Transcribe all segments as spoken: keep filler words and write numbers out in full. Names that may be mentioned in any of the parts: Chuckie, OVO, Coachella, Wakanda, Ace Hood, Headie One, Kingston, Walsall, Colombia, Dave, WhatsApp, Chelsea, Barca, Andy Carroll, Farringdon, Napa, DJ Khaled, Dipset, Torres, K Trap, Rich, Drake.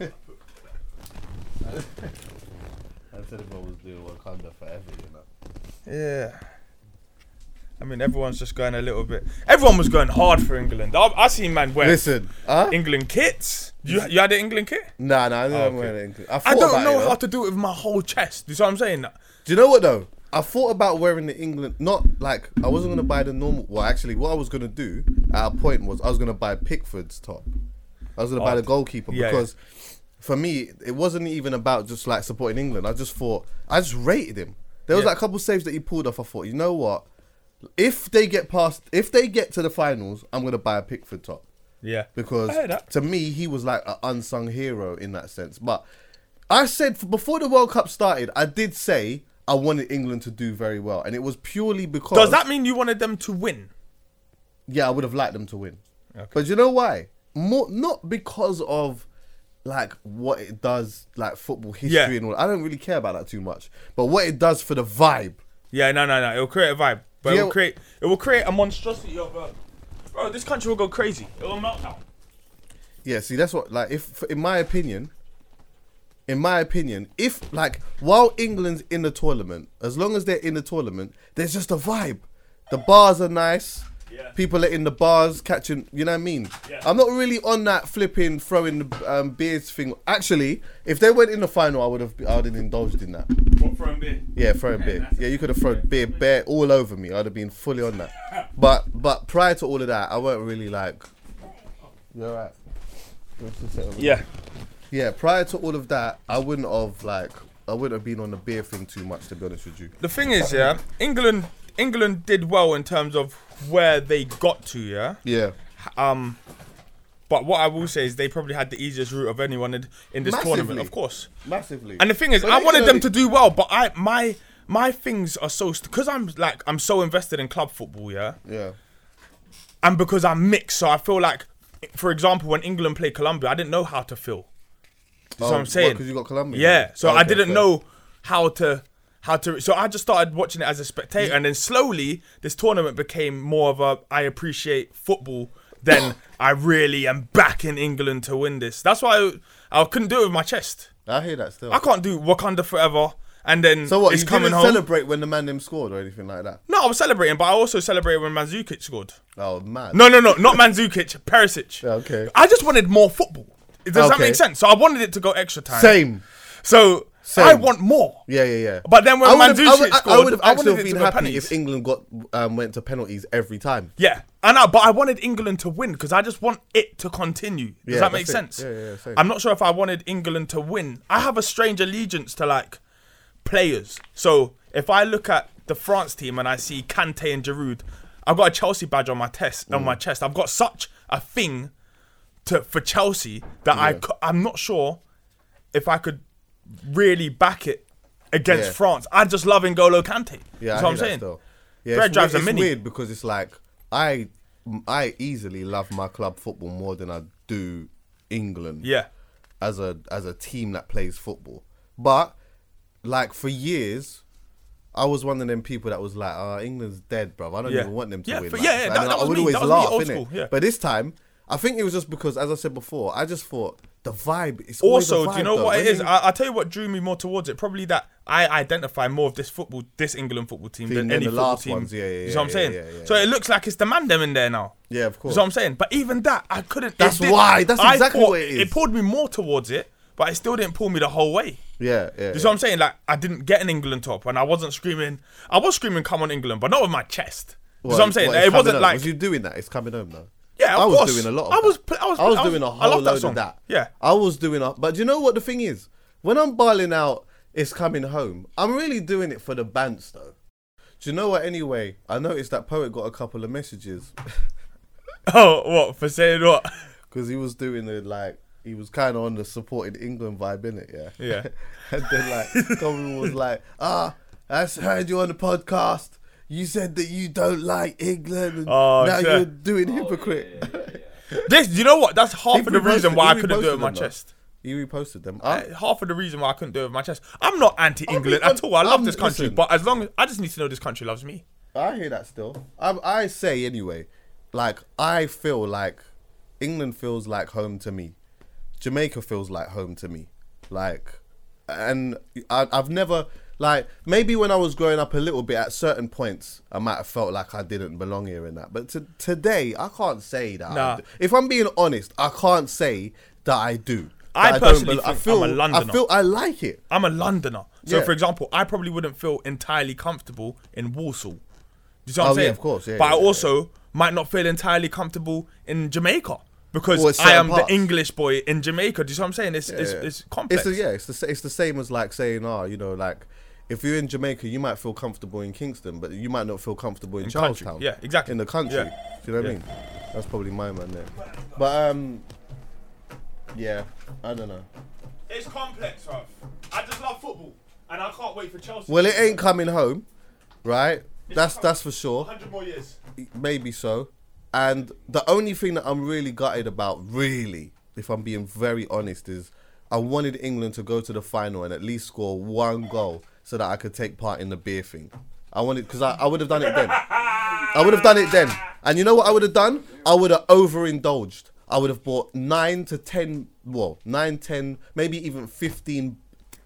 I said if I was doing Wakanda forever, you know. Yeah. I mean, everyone's just going a little bit. Everyone was going hard for England. I, I seen man wear Listen, huh? England kits. You you had an England kit? Nah, nah, I didn't oh, okay. wear an England. I, I don't know it, how though. to do it with my whole chest. You see what I'm saying? Do you know what though? I thought about wearing the England, not like, I wasn't going to buy the normal, well actually what I was going to do at a point was I was going to buy Pickford's top. I was going to oh, buy the goalkeeper yeah, because yeah. for me, it wasn't even about just like supporting England. I just thought, I just rated him. There was yeah. like a couple saves that he pulled off. I thought, you know what? If they get past, if they get to the finals, I'm going to buy a Pickford top. Yeah. Because to me, he was like an unsung hero in that sense. But I said, before the World Cup started, I did say, I wanted England to do very well, and it was purely because... Does that mean you wanted them to win? Yeah, I would have liked them to win. Okay. But you know why? More, not because of, like, what it does, like, football history yeah. and all. I don't really care about that too much. But what it does for the vibe. Yeah, no, no, no. It'll create a vibe. But yeah, it will create it will create a monstrosity of... Uh, bro, this country will go crazy. It will melt down. Yeah, see, that's what... Like, if, in my opinion... In my opinion, if, like, while England's in the tournament, as long as they're in the tournament, there's just a vibe. The bars are nice. Yeah. People are in the bars catching, you know what I mean? Yeah. I'm not really on that flipping, throwing um, beers thing. Actually, if they went in the final, I would have I would have indulged in that. What, throwing beer? Yeah, throwing yeah, beer. Yeah, you could have thrown beer bear all over me. I would have been fully on that. But but prior to all of that, I weren't really like, you're all right. Yeah. Yeah, prior to all of that, I wouldn't have like I wouldn't have been on the beer thing too much, to be honest with you. The thing is, yeah, England England did well in terms of where they got to, yeah. Yeah. Um, but what I will say is they probably had the easiest route of anyone in, in this Massively. tournament, of course. Massively. And the thing is, but I wanted only... them to do well, but I my my things are so because I'm like I'm so invested in club football, yeah. Yeah. And because I'm mixed, so I feel like, for example, when England played Colombia, I didn't know how to feel. That's oh, what I'm saying. Because you got Colombia. Yeah, so okay, I didn't fair. know how to, how to. So I just started watching it as a spectator, yeah. and then slowly this tournament became more of a I appreciate football than I really am back in England to win this. That's why I, I couldn't do it with my chest. I hear that still. I can't do Wakanda forever, and then so what? It's you coming didn't home. Celebrate when the man them scored or anything like that. No, I was celebrating, but I also celebrated when Mandzukic scored. Oh man! No, no, no, not Mandzukic, Perisic. Yeah, okay. I just wanted more football. Does okay. that make sense? So I wanted it to go extra time. Same. So Same. I want more. Yeah, yeah, yeah. But then when Mandzukic scored, I would have actually been happy penalties. if England got um, went to penalties every time. Yeah, I know, but I wanted England to win because I just want it to continue. Does yeah, that make sense? Yeah, yeah, yeah. I'm not sure if I wanted England to win. I have a strange allegiance to like players. So if I look at the France team and I see Kante and Giroud, I've got a Chelsea badge on my test mm. on my chest. I've got such a thing. To, for Chelsea, that yeah. I cu- I'm not sure if I could really back it against yeah. France. I just love N'Golo Kante. Yeah, that's I what I'm that saying. Still. Yeah, Fred it's drives weird, a mini. It's weird because it's like I I easily love my club football more than I do England. Yeah, as a as a team that plays football. But like for years, I was one of them people that was like, "Ah, oh, England's dead, bruv. I don't yeah. even want them to yeah, win." For, like, yeah, yeah, like, that, that I would me. always that laugh, innit? Yeah. But this time. I think it was just because, as I said before, I just thought the vibe is always Also, a vibe, do you know though. what when it is? You... I, I'll tell you what drew me more towards it. Probably that I identify more of this football, this England football team Thing, than any the football team. Ones, yeah, yeah, you yeah, know what I'm yeah, saying? Yeah, yeah, yeah. So it looks like it's the man them in there now. Yeah, of course. You know what I'm saying? But even that, I couldn't... That's did, why. That's exactly what it is. It pulled me more towards it, but it still didn't pull me the whole way. Yeah, yeah. You know yeah. what I'm saying? Like, I didn't get an England top and I wasn't screaming... I was screaming, come on England, but not with my chest. You know what I'm saying? What, it wasn't home. like... Was you doing that? It's coming home now. Yeah, I was course. doing a lot of I was, that. I was, I was I was doing a whole load song. of that. Yeah. I was doing a... But you know what the thing is? When I'm bawling out, it's coming home. I'm really doing it for the bands, though. Do you know what, anyway? I noticed that Poet got a couple of messages. Oh, what? For saying what? Because he was doing the, like... He was kind of on the supporting England vibe, innit? Yeah. Yeah. And then, like, Colin was like, ah, I heard you on the podcast. You said that you don't like England, and oh, now sure. you're doing hypocrite. Oh, yeah, yeah, yeah. This, you know what? That's half he of the reposted, reason why I couldn't do it with my though. chest. You reposted them. I, half of the reason why I couldn't do it with my chest. I'm not anti-England at all. I love I'm, this country, listen, but as long as I just need to know this country loves me. I hear that still. I, I say anyway, like I feel like England feels like home to me. Jamaica feels like home to me. Like, and I, I've never, like, maybe when I was growing up a little bit, at certain points, I might have felt like I didn't belong here and that. But to, today, I can't say that. Nah. I do. If I'm being honest, I can't say that I do. I, I personally think I feel, I'm a Londoner. I feel I like it. I'm a Londoner. So, yeah. for example, I probably wouldn't feel entirely comfortable in Walsall. Do you see what oh, I'm saying? Yeah, of course. Yeah, but yeah, I also yeah. might not feel entirely comfortable in Jamaica because I am parts. the English boy in Jamaica. Do you see what I'm saying? It's yeah, it's, yeah. it's complex. It's a, yeah, it's the, it's the same as like saying, oh, you know, like if you're in Jamaica, you might feel comfortable in Kingston, but you might not feel comfortable in, in Charlestown. Country. Yeah, exactly. In the country. Yeah. Do you know what yeah. I mean? That's probably my man there. But, um... yeah, I don't know. It's complex, bruv. I just love football, and I can't wait for Chelsea. Well, it ain't coming home, right? It's that's that's for sure. one hundred more years. Maybe so. And the only thing that I'm really gutted about, really, if I'm being very honest, is I wanted England to go to the final and at least score one goal so that I could take part in the beer thing. I wanted, because I, I would have done it then. I would have done it then. And you know what I would have done? I would have overindulged. I would have bought nine to ten, well, nine, ten, maybe even fifteen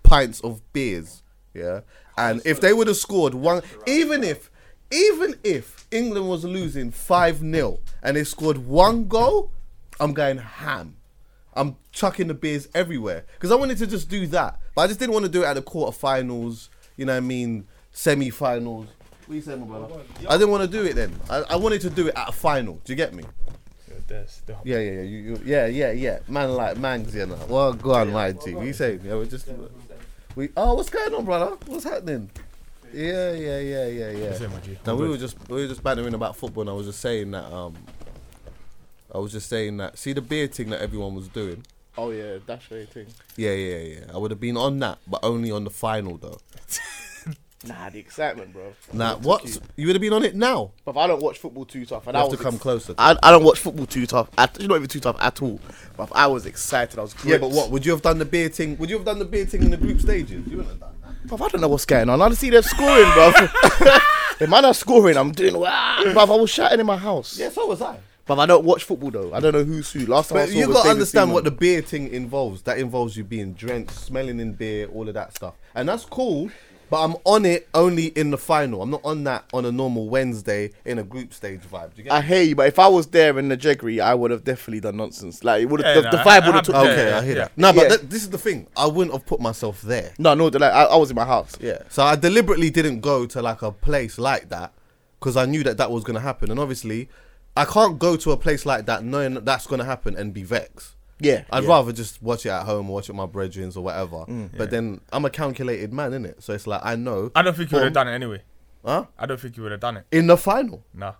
pints of beers, yeah? And if they would have scored one, even if, even if England was losing five nil and they scored one goal, I'm going ham. I'm chucking the beers everywhere. Because I wanted to just do that. But I just didn't want to do it at the quarterfinals, you know what I mean, semi-finals. What are you saying, my brother? I didn't want to do it then. I, I wanted to do it at a final. Do you get me? This, the yeah, yeah, yeah, you, you, yeah, yeah, yeah. Man, like mangs, you know. Well, go on, yeah, my well, G. What you saying? Yeah, we just we. Oh, what's going on, brother? What's happening? Yeah, yeah, yeah, yeah, yeah. Now no, we were just we were just bantering about football, and I was just saying that um. I was just saying that. See the beer thing that everyone was doing. Oh yeah, dash thing. Yeah, yeah, yeah. I would have been on that, but only on the final though. Nah, the excitement, bro. Nah, what? You, you would have been on it now. But I don't watch football too tough. And you I have was to come ex- closer. To I, I don't watch football too tough. At, you're not even too tough at all. But if I was excited. I was gripped. Yeah, but what? Would you have done the beer thing? Would you have done the beer thing in the group stages? You wouldn't have done that. Bruv, I don't know what's going on. I just see them scoring, bro. The man are scoring. I'm doing, wow. Bruv, I was shouting in my house. Yeah, so was I. But I don't watch football though. I don't know who's who. Last time but I saw you got to understand what the beer thing involves. That involves you being drenched, smelling in beer, all of that stuff. And that's cool. But I'm on it only in the final. I'm not on that on a normal Wednesday in a group stage vibe. Do you get I hear you, but if I was there in the jaggery, I would have definitely done nonsense. Like it would yeah, the, no, the vibe would have took. Okay, yeah, I hear yeah. that. No, but yeah. th- this is the thing. I wouldn't have put myself there. No, no, like, I, I was in my house. Yeah. So I deliberately didn't go to like a place like that because I knew that that was going to happen. And obviously, I can't go to a place like that knowing that that's going to happen and be vexed. Yeah, I'd yeah. rather just watch it at home, watch it with my brethren's or whatever. Mm, yeah. But then I'm a calculated man, innit? So it's like I know. I don't think you would have done it anyway. Huh? I don't think you would have done it in the final. Nah.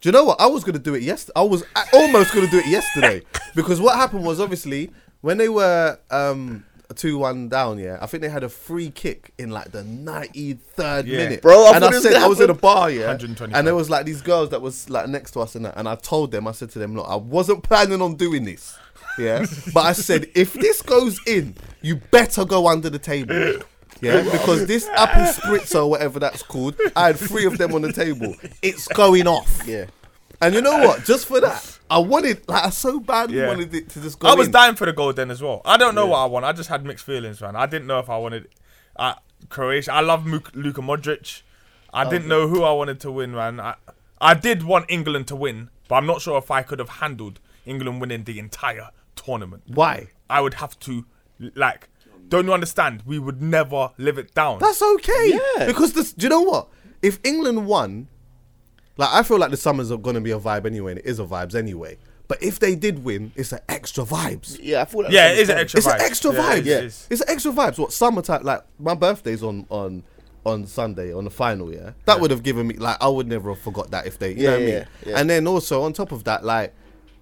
Do you know what? I was gonna do it yesterday. I was almost gonna do it yesterday because what happened was obviously when they were um, two one down. Yeah, I think they had a free kick in like the ninety-third yeah. minute, bro. I and I said I was in a bar, yeah, and there was like these girls that was like next to us and that. And I told them, I said to them, look, I wasn't planning on doing this. Yeah, but I said, if this goes in, you better go under the table. Yeah, because this apple spritzer, or whatever that's called, I had three of them on the table. It's going off. Yeah. And you know what? Just for that, I wanted, like, I so badly yeah. wanted it to just go in. I was in. dying for the goal then as well. I don't know yeah. what I want. I just had mixed feelings, man. I didn't know if I wanted uh, Croatia. I love Luka Modric. I oh, didn't know who I wanted to win, man. I, I did want England to win, but I'm not sure if I could have handled England winning the entire tournament. Why? I would have to, like, don't you understand? We would never live it down. That's okay. Yeah. Because this, do you know what? If England won, like, I feel like the summer's going to be a vibe anyway, and it is a vibes anyway. But if they did win, it's an extra vibes. Yeah, I feel like yeah, it is an extra. It's an extra vibe. Yeah, it is, yeah. It's an extra vibes. What summertime? Like my birthday's on on. on Sunday, on the final, yeah? That yeah. would have given me, like, I would never have forgot that if they, you yeah, know what yeah, I mean? Yeah. And then also, on top of that, like,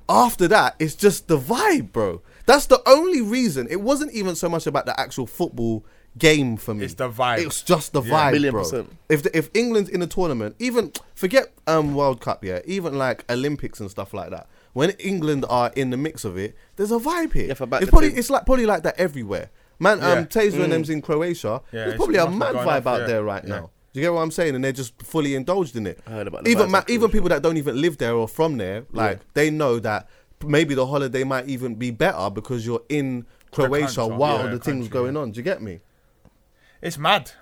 after that, it's just the vibe, bro. That's the only reason. It wasn't even so much about the actual football game for me. It's the vibe. It's just the yeah, vibe, million bro. Percent. If the, if England's in a tournament, even, forget um, World Cup, yeah? Even, like, Olympics and stuff like that. When England are in the mix of it, there's a vibe here. Yeah, it's probably, it's like, probably like that everywhere. Man, yeah. um, Taser mm. and them's in Croatia. Yeah, there's probably a mad vibe out yeah. there right yeah. now. Do you get what I'm saying? And they're just fully indulged in it. I heard about the even ma- even people that don't even live there or from there, like yeah. they know that maybe the holiday might even be better because you're in Croatia the while yeah, the, the thing was going yeah. on. Do you get me? It's mad.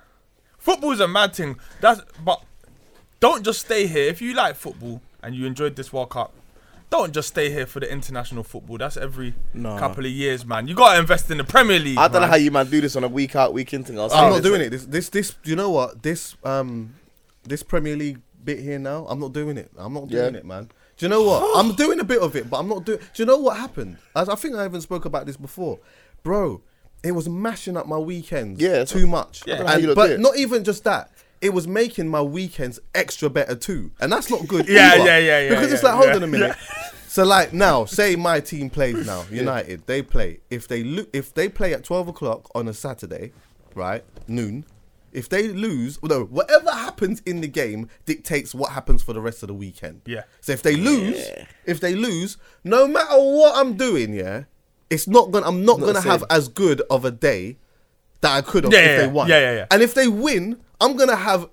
Football's a mad thing. That's but don't just stay here. If you like football and you enjoyed this World Cup, don't just stay here for the international football. That's every no. couple of years, man. You gotta invest in the Premier League. I don't man. know how you man do this on a week out, week in thing. I'm not doing it. This, this, this. You know what? This, um, this Premier League bit here now. I'm not doing it. I'm not doing yeah. it, man. Do you know what? I'm doing a bit of it, but I'm not doing. Do you know what happened? I, I think I even spoke about this before, bro. It was mashing up my weekends yeah, too much, yeah. and, but it. Not even just that. It was making my weekends extra better too, and that's not good. yeah, either, yeah, yeah, yeah. Because yeah, it's like, hold yeah, on a minute. Yeah. So like now, say my team plays now, United. Yeah. They play if they lo- if they play at twelve o'clock on a Saturday, right, noon. If they lose, no, whatever happens in the game dictates what happens for the rest of the weekend. Yeah. So if they lose, yeah. if they lose, no matter what I'm doing, yeah, it's not gonna. I'm not, not gonna have as good of a day that I could have yeah, if yeah, they won. Yeah, yeah, yeah. And if they win, I'm gonna have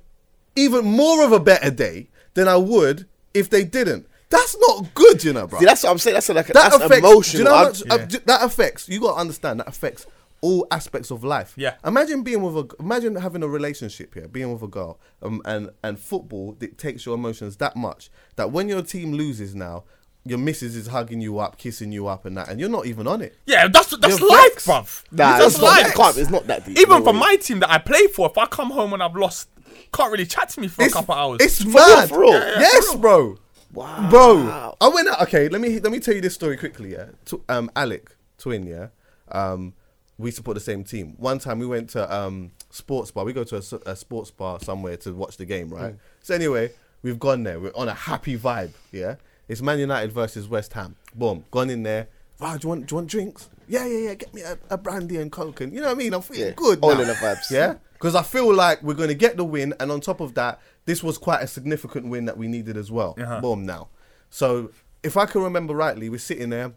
even more of a better day than I would if they didn't. That's not good, you know, bro. See, that's what I'm saying. That's like that that's affects, emotional. You know much, yeah. uh, that affects. You gotta understand that affects all aspects of life. Yeah. Imagine being with a. Imagine having a relationship here, being with a girl, um, and and football dictates your emotions that much that when your team loses now, your missus is hugging you up, kissing you up, and that, and you're not even on it. Yeah, that's that's you're life, bruv. Nah, that's life. Can't, it's not that deep. Even no for way. My team that I play for, if I come home and I've lost, can't really chat to me for it's, a couple of hours. It's mad, bro. Yeah, yeah, yes, real. Bro. Wow, bro. I went out. Okay, let me let me tell you this story quickly. Yeah, to, um, Alec Twin. Yeah, um, we support the same team. One time we went to um sports bar. We go to a, a sports bar somewhere to watch the game, right? Mm. So anyway, we've gone there. We're on a happy vibe. Yeah. It's Man United versus West Ham. Boom. Gone in there. Wow, do you want, do you want drinks? Yeah, yeah, yeah. Get me a, a brandy and coke. And, you know what I mean? I'm feeling yeah, good all now. All in the vibes. Yeah? Because I feel like we're going to get the win. And on top of that, this was quite a significant win that we needed as well. Uh-huh. Boom now. So, if I can remember rightly, we're sitting there.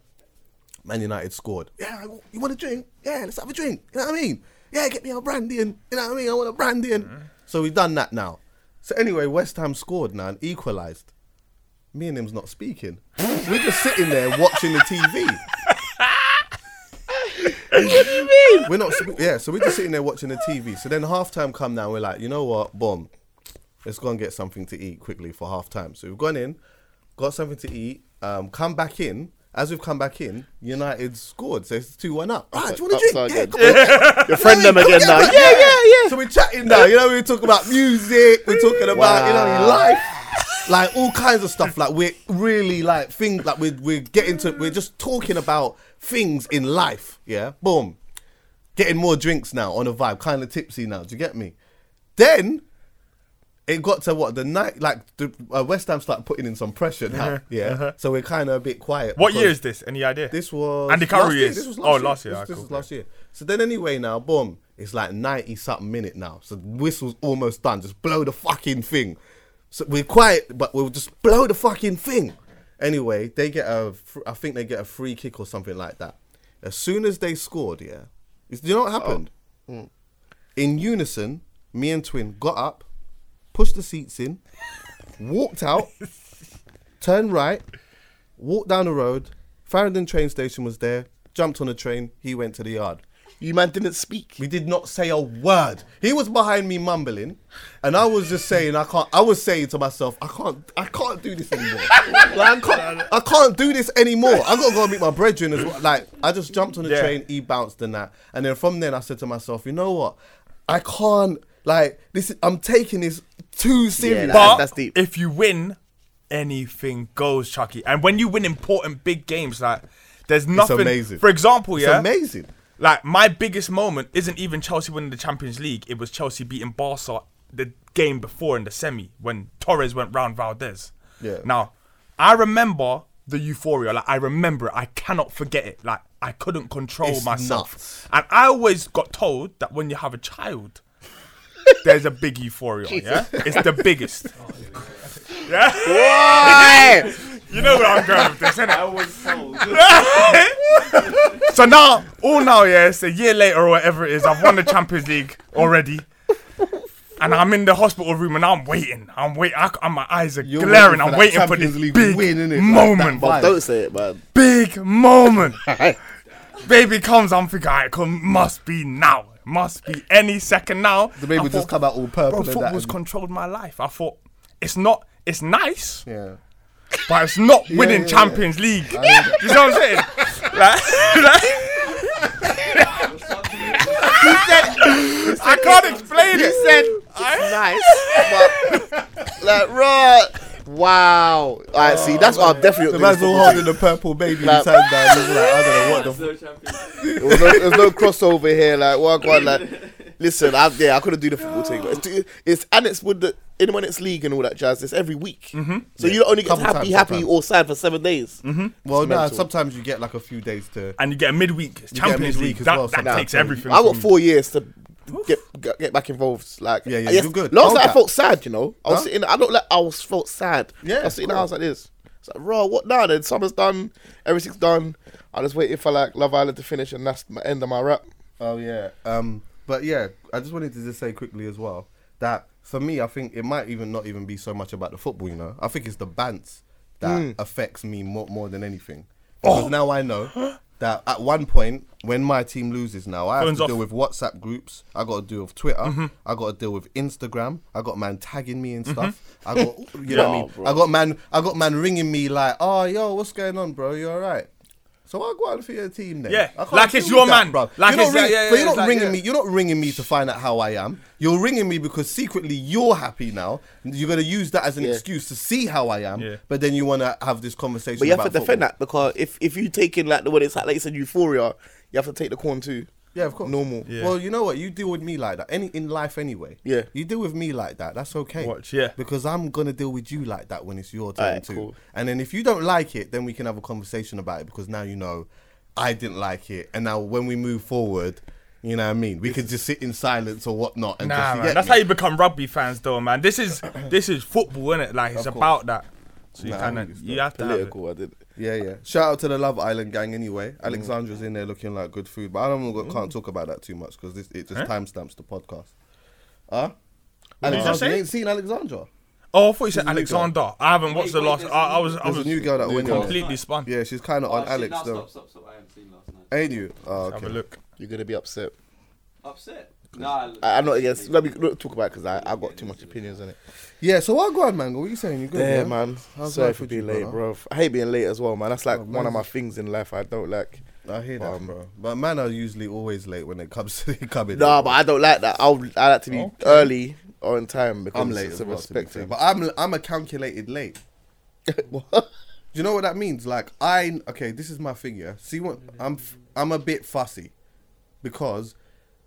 Man United scored. Yeah, you want a drink? Yeah, let's have a drink. You know what I mean? Yeah, get me a brandy and, you know what I mean? I want a brandy and... Mm. So, we've done that now. So, anyway, West Ham scored now and equalised. Me and him's not speaking. We're just sitting there watching the T V. What do you mean? We're not. Sp- yeah, so we're just sitting there watching the T V. So then halftime come now. We're like, you know what? Boom. Let's go and get something to eat quickly for halftime. So we've gone in, got something to eat. Um, come back in. As we've come back in, United scored. So it's two one up. Right, do you want a drink? Yeah, yeah. Your friend them again now. Yeah, yeah, yeah. So we're chatting now. You know, we're talking about music. We're talking about wow. you know life. Like all kinds of stuff. Like we're really like things. Like we're we're getting to. We're just talking about things in life. Yeah. Boom. Getting more drinks now on a vibe. Kind of tipsy now. Do you get me? Then it got to what the night. Like the uh, West Ham started putting in some pressure now. Uh-huh. Yeah. Uh-huh. So we're kind of a bit quiet. What year is this? Any idea? This was Andy Carroll years. This was last oh, year. last year. This, this was last year. So then anyway now, boom. It's like ninety something minute now. So whistle's almost done. Just blow the fucking thing. So we're quiet, but we'll just blow the fucking thing. Anyway, they get a, I think they get a free kick or something like that. As soon as they scored, yeah. Do you know what happened? Oh. Mm. In unison, me and Twin got up, pushed the seats in, walked out, turned right, walked down the road. Farringdon train station was there, jumped on a train, he went to the yard. You man didn't speak. We did not say a word. He was behind me mumbling, and I was just saying, I can't. I was saying to myself, I can't. I can't do this anymore. Like, I can't. I can't do this anymore. I gotta go and meet my brethren as well. Like I just jumped on the yeah. train, he bounced and that, and then from then I said to myself, you know what? I can't. Like this. I'm taking this too serious. Yeah, but that's deep. If you win, anything goes, Chucky. And when you win important big games, like there's nothing. It's amazing. For example, it's yeah, amazing. Like, my biggest moment isn't even Chelsea winning the Champions League. It was Chelsea beating Barca the game before in the semi when Torres went round Valdez. Yeah. Now, I remember the euphoria. Like, I remember it. I cannot forget it. Like, I couldn't control it's myself. Nuts. And I always got told that when you have a child, there's a big euphoria, yeah? It's the biggest. Yeah? Why? You know where I'm going with this, innit? I was told. So now, all now, yeah, it's a year later or whatever it is. I've won the Champions League already. And I'm in the hospital room and I'm waiting. I'm waiting. I'm my eyes are You're glaring. Waiting I'm waiting Champions for this League big win, innit? moment. Like don't say it, man. Big moment. Baby comes. I'm thinking, alright, come. Must be now. Must be any second now. The baby I just thought, come out all purple. Bro, football's and... controlled my life. I thought it's not. It's nice. Yeah. But it's not winning yeah, yeah, Champions yeah. League. Yeah. You know what I'm saying? like, like, he said, he said, I can't explain he it. He said, it's nice, but, like, right. Wow. All right, see, that's oh, what I'm definitely... The man's all holding the purple baby like, inside that. Like, I don't know what the... There's no, there's no crossover here, like, what, what, like... Listen, I, yeah, I couldn't do the football thing. But it's, it's, and it's with the... In when it's league and all that jazz, it's every week. Mm-hmm. So yeah. you only get happy, happy sometimes. or sad for seven days. Mm-hmm. Well, no, nah, sometimes you get like a few days to... And you get a midweek. It's Champions mid-week League. That, well, that takes so everything. I got four years to get, get back involved. Like, yeah, yeah, yes, you're good. Last night I felt sad, you know. I was huh? sitting I looked like I was felt sad. Yeah, I was sitting cool. in the house like this. It's like, bro, what now then? Summer's done. Everything's done. I was waiting for like Love Island to finish and that's the end of my rap. Oh, yeah. Um, But yeah, I just wanted to just say quickly as well that... For me, I think it might even not even be so much about the football, you know. I think it's the bants that mm. affects me more, more than anything. Because oh. now I know that at one point, when my team loses now, I have Phones to off. deal with WhatsApp groups. I got to deal with Twitter. Mm-hmm. I got to deal with Instagram. I got man tagging me and stuff. Mm-hmm. I got, you know yeah, what I mean? Bro. I got man, I got man ringing me like, oh, yo, what's going on, bro? You all right? So I go out for your team then. Yeah, like it's your man, bro. Like you're not, ring, like, yeah, yeah, you're not like, ringing yeah. me. You're not ringing me to find out how I am. You're ringing me because secretly you're happy now. You're gonna use that as an yeah. excuse to see how I am. Yeah. But then you wanna have this conversation. But you about have to football. defend that because if if you take in like the what it's like, like you said, euphoria, you have to take the corn too. Yeah, of course. Normal. Yeah. Well, you know what? You deal with me like that. Any in life anyway. Yeah. You deal with me like that. That's okay. Watch, yeah. Because I'm gonna deal with you like that when it's your turn right, too. Cool. And then if you don't like it, then we can have a conversation about it because now you know I didn't like it. And now when we move forward, you know what I mean? We could just sit in silence or whatnot and nah, just forget man. That's me. How you become rugby fans though, man. This is this is football, innit? Like it's about that. So you nah, kinda you have to political, have it. I didn't. Yeah, yeah. Shout out to the Love Island gang anyway. Alexandra's in there looking like good food, but I don't got, can't talk about that too much because it just eh? timestamps the podcast. Huh? What Alexandra, did you, you ain't seen Alexandra? Oh, I thought you said Alexander. I haven't watched wait, the last... Wait, I, I was I was a new girl that went completely spun. Yeah, she's kind of oh, on she, Alex no, though. Stop, stop, stop. I haven't seen last night. Ain't you? Oh, okay. Let's have a look. You're going to be upset. Upset? Nah, I'm not against. Let me talk about it because I, I got too much opinions on it. Yeah, so what go on, man? What are you saying? You good? Yeah, man. man. Sorry for being late, bro. I hate being late as well, man. That's like oh, one of my things in life I don't like. I hear that, um, bro. But man, are usually always late when it comes to coming. Nah, late, but I don't like that. I'll, I like to be okay. early or in time because I'm late. It's a well, respect thing. But I'm I'm a calculated late. What? Do you know what that means? Like I okay, this is my thing, yeah. See what I'm I'm a bit fussy because.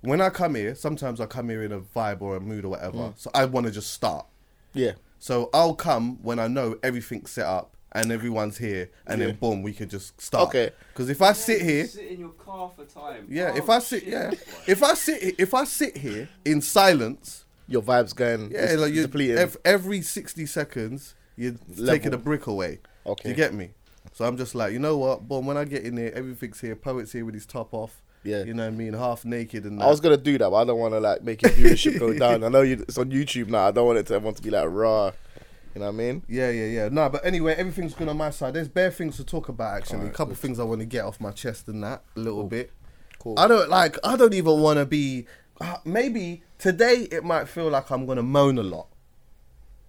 When I come here, sometimes I come here in a vibe or a mood or whatever. Mm. So I want to just start. Yeah. So I'll come when I know everything's set up and everyone's here and yeah. then boom, we can just start. Okay. Because if I yeah, sit here... Sit in your car for time. Yeah, oh, if I sit... Shit. Yeah. if I sit If I sit here in silence... Your vibe's going... Yeah, like you're depleting. Ev- every sixty seconds, you're Level. taking a brick away. Okay. Do you get me? So I'm just like, you know what? Boom, when I get in here, everything's here. Poet's here with his top off. Yeah, you know what I mean, half naked and. That. I was gonna do that, but I don't want to like make your viewership go down. I know you, it's on YouTube now. I don't want it to everyone to be like raw. You know what I mean? Yeah, yeah, yeah. No, but anyway, everything's good on my side. There's bare things to talk about actually. Right, a couple good. things I want to get off my chest and that a little cool. bit. Cool. I don't like. I don't even want to be. Uh, maybe today it might feel like I'm gonna moan a lot.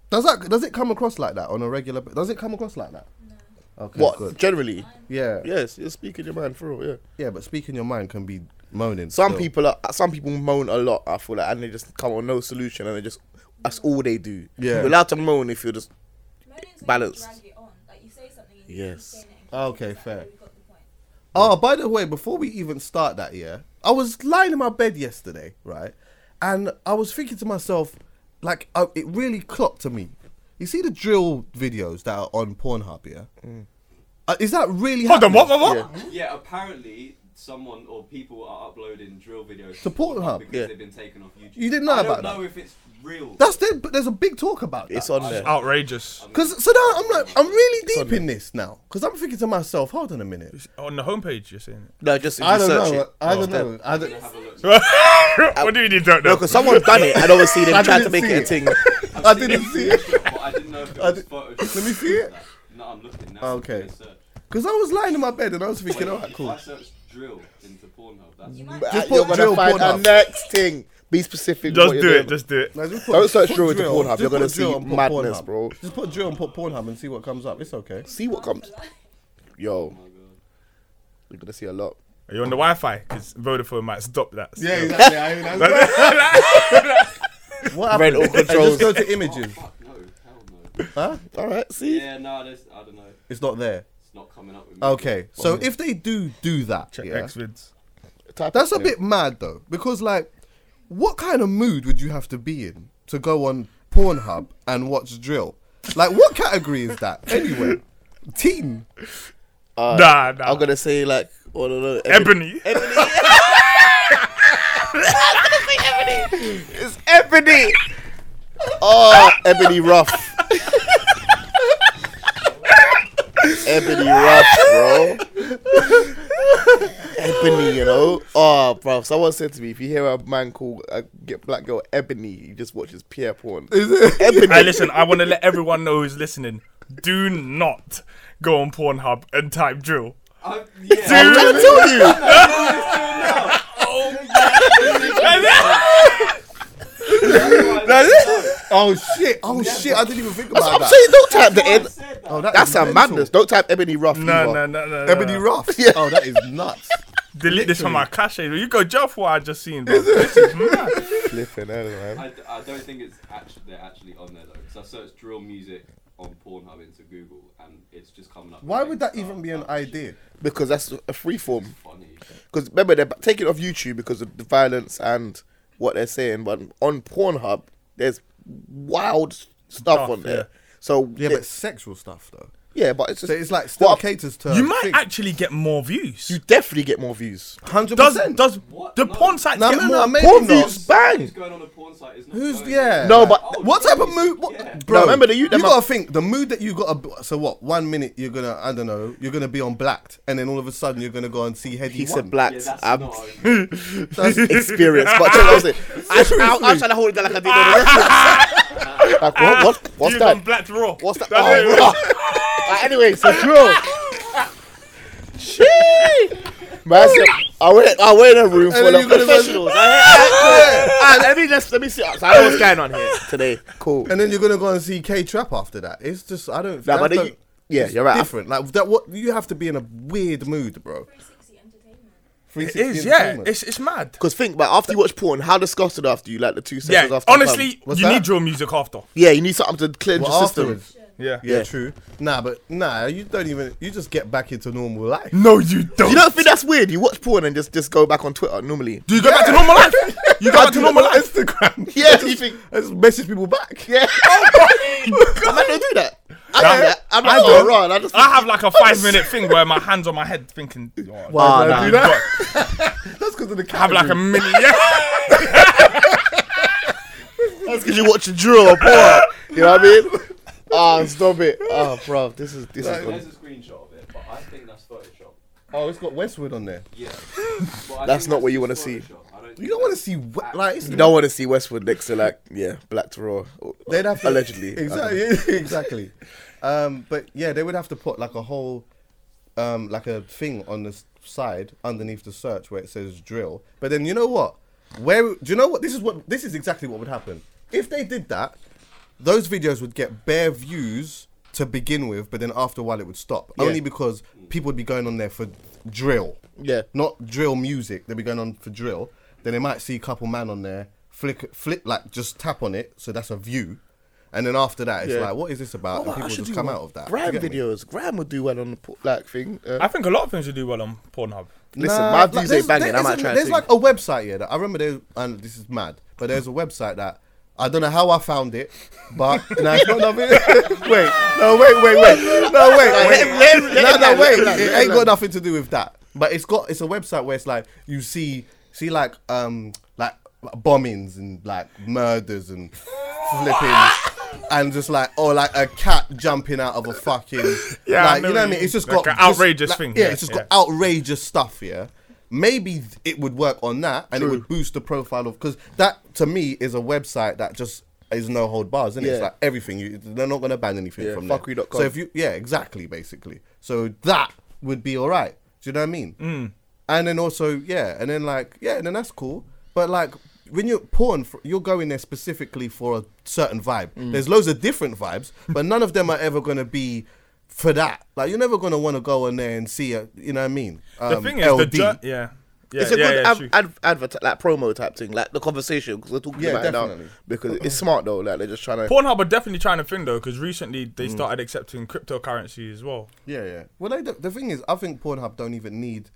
Does that? Does it come across like that on a regular? Does it come across like that? Okay, what good. generally? Yeah. Yes, you're speaking your mind for real. Yeah. Yeah, but speaking your mind can be moaning. Some still. people are. Some people moan a lot. I feel like, and they just come on no solution, and they just that's all they do. Yeah. You're allowed to moan if you're just balanced. Like you drag it on. Like you say something. And you yes. Keep saying it and keep okay, fair. Like, got the point. Oh, by the way, before we even start that, yeah, I was lying in my bed yesterday, right, and I was thinking to myself, like, uh, it really clocked to me. You see the drill videos that are on Pornhub, yeah? Mm. Uh, is that really Hold happening? on, what, what, what? Yeah. yeah, apparently someone or people are uploading drill videos to Pornhub because yeah. they've been taken off YouTube. You didn't know I about that. I don't know that. If it's real. That's there, but there's a big talk about it. It's on there. It's outrageous. Because so now I'm like, I'm really deep in this now. Because I'm thinking to myself, hold on a minute. It's on the homepage, you're saying it. No, just I don't know. It. I don't oh, know. I don't. What do you mean don't know? No, because someone's done it. And obviously they've tried to make it, it a thing. I didn't see it. But I didn't know if it was photos. Let me see it. No, I'm looking now. Okay. Because I was lying in my bed and I was thinking, all right, cool. If I search drill into Pornhub, that's... You just put you're going to find the next thing. Be specific. Just do doing. it, just do it. No, just put, Don't search drill, drill into Pornhub. You're going to see madness, Pornhub. bro. Just put drill and put Pornhub and see what comes up. It's okay. See what comes... Yo. Oh, you're going to see a lot. Are you on the Wi-Fi? Because Vodafone might stop that. So. Yeah, exactly. I mean, that's... What happened? Rental controls. Just go to images. Oh, fuck, no. Hell no. Huh? All right, see? Yeah, no, there's, I don't know. It's not there. Not coming up with me. Okay, so if they do do that, check yeah, X-vids. That's a bit mad though, because like, what kind of mood would you have to be in to go on Pornhub and watch drill? Like, what category is that anyway? Teen? Uh, nah, nah. I'm gonna say like, oh, no, no, ebony. Ebony. Ebony. I'm gonna say ebony. It's ebony. Oh, ebony rough. Ebony raps, bro. Ebony, you know. Oh, bro. Someone said to me, if you hear a man call a black girl Ebony, he just watches Pierre porn. Is it? Ebony. Hey, listen, I want to let everyone know who's listening. Do not go on Pornhub and type drill. I'm, yeah. Dude, I'm trying to tell you. Oh shit! Oh yeah, shit! I didn't even think about I'm that. I'm saying don't type the N. That. Oh, that that's a madness. Don't type Ebony Ruff. No, no, no, no, no. Ebony Ruff. Yeah. Oh, that is nuts. Delete Literally. This from my cache. You go jail for what I just seen. Bro. This is mad. Flipping hell, man. I, I don't think it's actually they're actually on there though. Because I searched drill music on Pornhub into Google and it's just coming up. Why would that even be an idea? Because that's a free form. Because remember they're taking it off YouTube because of the violence and what they're saying, but on Pornhub there's wild stuff Duff, on there. Yeah. So yeah, but sexual stuff though. Yeah, but it's just so it's like still well, caters to. You might thing. actually get more views. You definitely get more views. Hundred percent. Does, does the no. porn sites no, get no, no, more no, porn not. views? Bang. Who's going on a porn site is not Who's going yeah? No, but oh, what type of mood? What, yeah. Bro, no, remember the you. You gotta think the mood that you gotta. So what? One minute you're gonna I don't know you're gonna be on Blacked, and then all of a sudden you're gonna go and see Headie One. He said Blacked. Yeah, I'm experience, but I'm trying to hold it down like I did the rest. Like what? What? What's that? Blacked raw. What's that? Oh, raw. Uh, anyway, so drill. Shit. Man, so I went. I went in a room full of professionals. I, I, I, I, I, let me just. Let me see. So I know what's going on here today. Cool. And then you're gonna go and see K Trap after that. It's just I don't. Nah, but don't you, yeah, you're right. Different. Like that. What you have to be in a weird mood, bro. It is, yeah. It's it's mad. Because think, but after you watch porn, how disgusted after you like the two seconds yeah, after. Honestly, you that? need drill music after. Yeah, you need something to cleanse well, your afterwards. system. Yeah. yeah, yeah, true. Nah, but nah, you don't even. You just get back into normal life. No, you don't. You don't think that's weird? You watch porn and just, just go back on Twitter normally. Do you go yeah. back to normal life? You go back to normal life. Instagram. Yeah, just, you think I just message people back. Yeah. Oh my God. I don't do that. I do that. I'm not going around. I just. I have like a five minute thing where my hands on my head, thinking. Oh, Why do I do that? That's because of the. Category. I have like a mini. Yeah. That's because you watch a drill or porn. You know what I mean? Ah, oh, stop it! Ah, oh, bro, this is this no, is. There's a screenshot of it, but I think that's Photoshop. Oh, it's got Westwood on there. Yeah, but that's not that's what you want to see. Don't you don't want to see like you don't want to see Westwood next to like yeah, Black to Raw. They'd have to, allegedly exactly exactly. Um, but yeah, they would have to put like a whole um like a thing on the side underneath the search where it says drill. But then you know what? Where do you know what? This is what this is exactly what would happen if they did that. Those videos would get bare views to begin with, but then after a while it would stop. Yeah. Only because people would be going on there for drill. Yeah. Not drill music. They'd be going on for drill. Then they might see a couple man on there, flick, flip, like just tap on it. So that's a view. And then after that, it's yeah. like, what is this about? Oh, and people just come out of that. Graham videos. Me? Graham would do well on the por- like thing. Uh, I think a lot of things would do well on Pornhub. Listen, nah, my views like, ain't banging. I might try. There's like a website here that I remember. There, and this is mad, but there's a website that. I don't know how I found it, but no, it's not nothing. wait, no, wait, wait, wait, no, wait, wait. no, no, wait. It ain't got nothing to do with that. But it's got it's a website where it's like you see see like um like bombings and like murders and flipping and just like or like a cat jumping out of a fucking yeah like, know you know what I mean. It's just like got outrageous just, thing. Like, yeah, it's just yeah. got outrageous stuff. Yeah. Maybe it would work on that and True. It would boost the profile of... Because that, to me, is a website that just is no hold bars, isn't it? Yeah. It's like everything. You, they're not going to ban anything yeah, from fuckery. There. So if you... Yeah, exactly, basically. So that would be all right. Do you know what I mean? Mm. And then also, yeah. And then like, yeah, and then that's cool. But like, when you're porn, you're going there specifically for a certain vibe. Mm. There's loads of different vibes, but none of them are ever going to be... For that, like you're never gonna want to go in there and see a, you know what I mean? Um, the thing is, L D. The ju- yeah, yeah, it's a yeah, good yeah, ad- ad- advert, like promo type thing, like the conversation because we're talking yeah, about definitely. It now because it's smart though. Like they're just trying to. Pornhub are definitely trying to thing though because recently they mm. started accepting cryptocurrency as well. Yeah, yeah. Well, they, the, the thing is, I think Pornhub don't even need.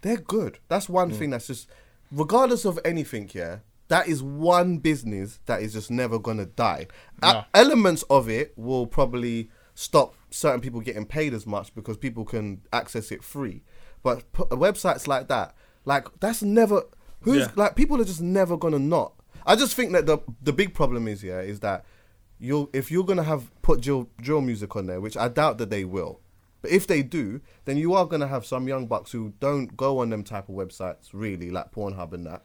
They're good. That's one mm. thing that's just, regardless of anything, yeah. That is one business that is just never gonna die. Nah. A- elements of it will probably stop certain people getting paid as much because people can access it free, but p- websites like that, like that's never who's yeah. like people are just never gonna not. I just think that the the big problem is yeah is that you'll if you're gonna have put drill, drill music on there, which I doubt that they will, but if they do, then you are gonna have some young bucks who don't go on them type of websites really like Pornhub and that.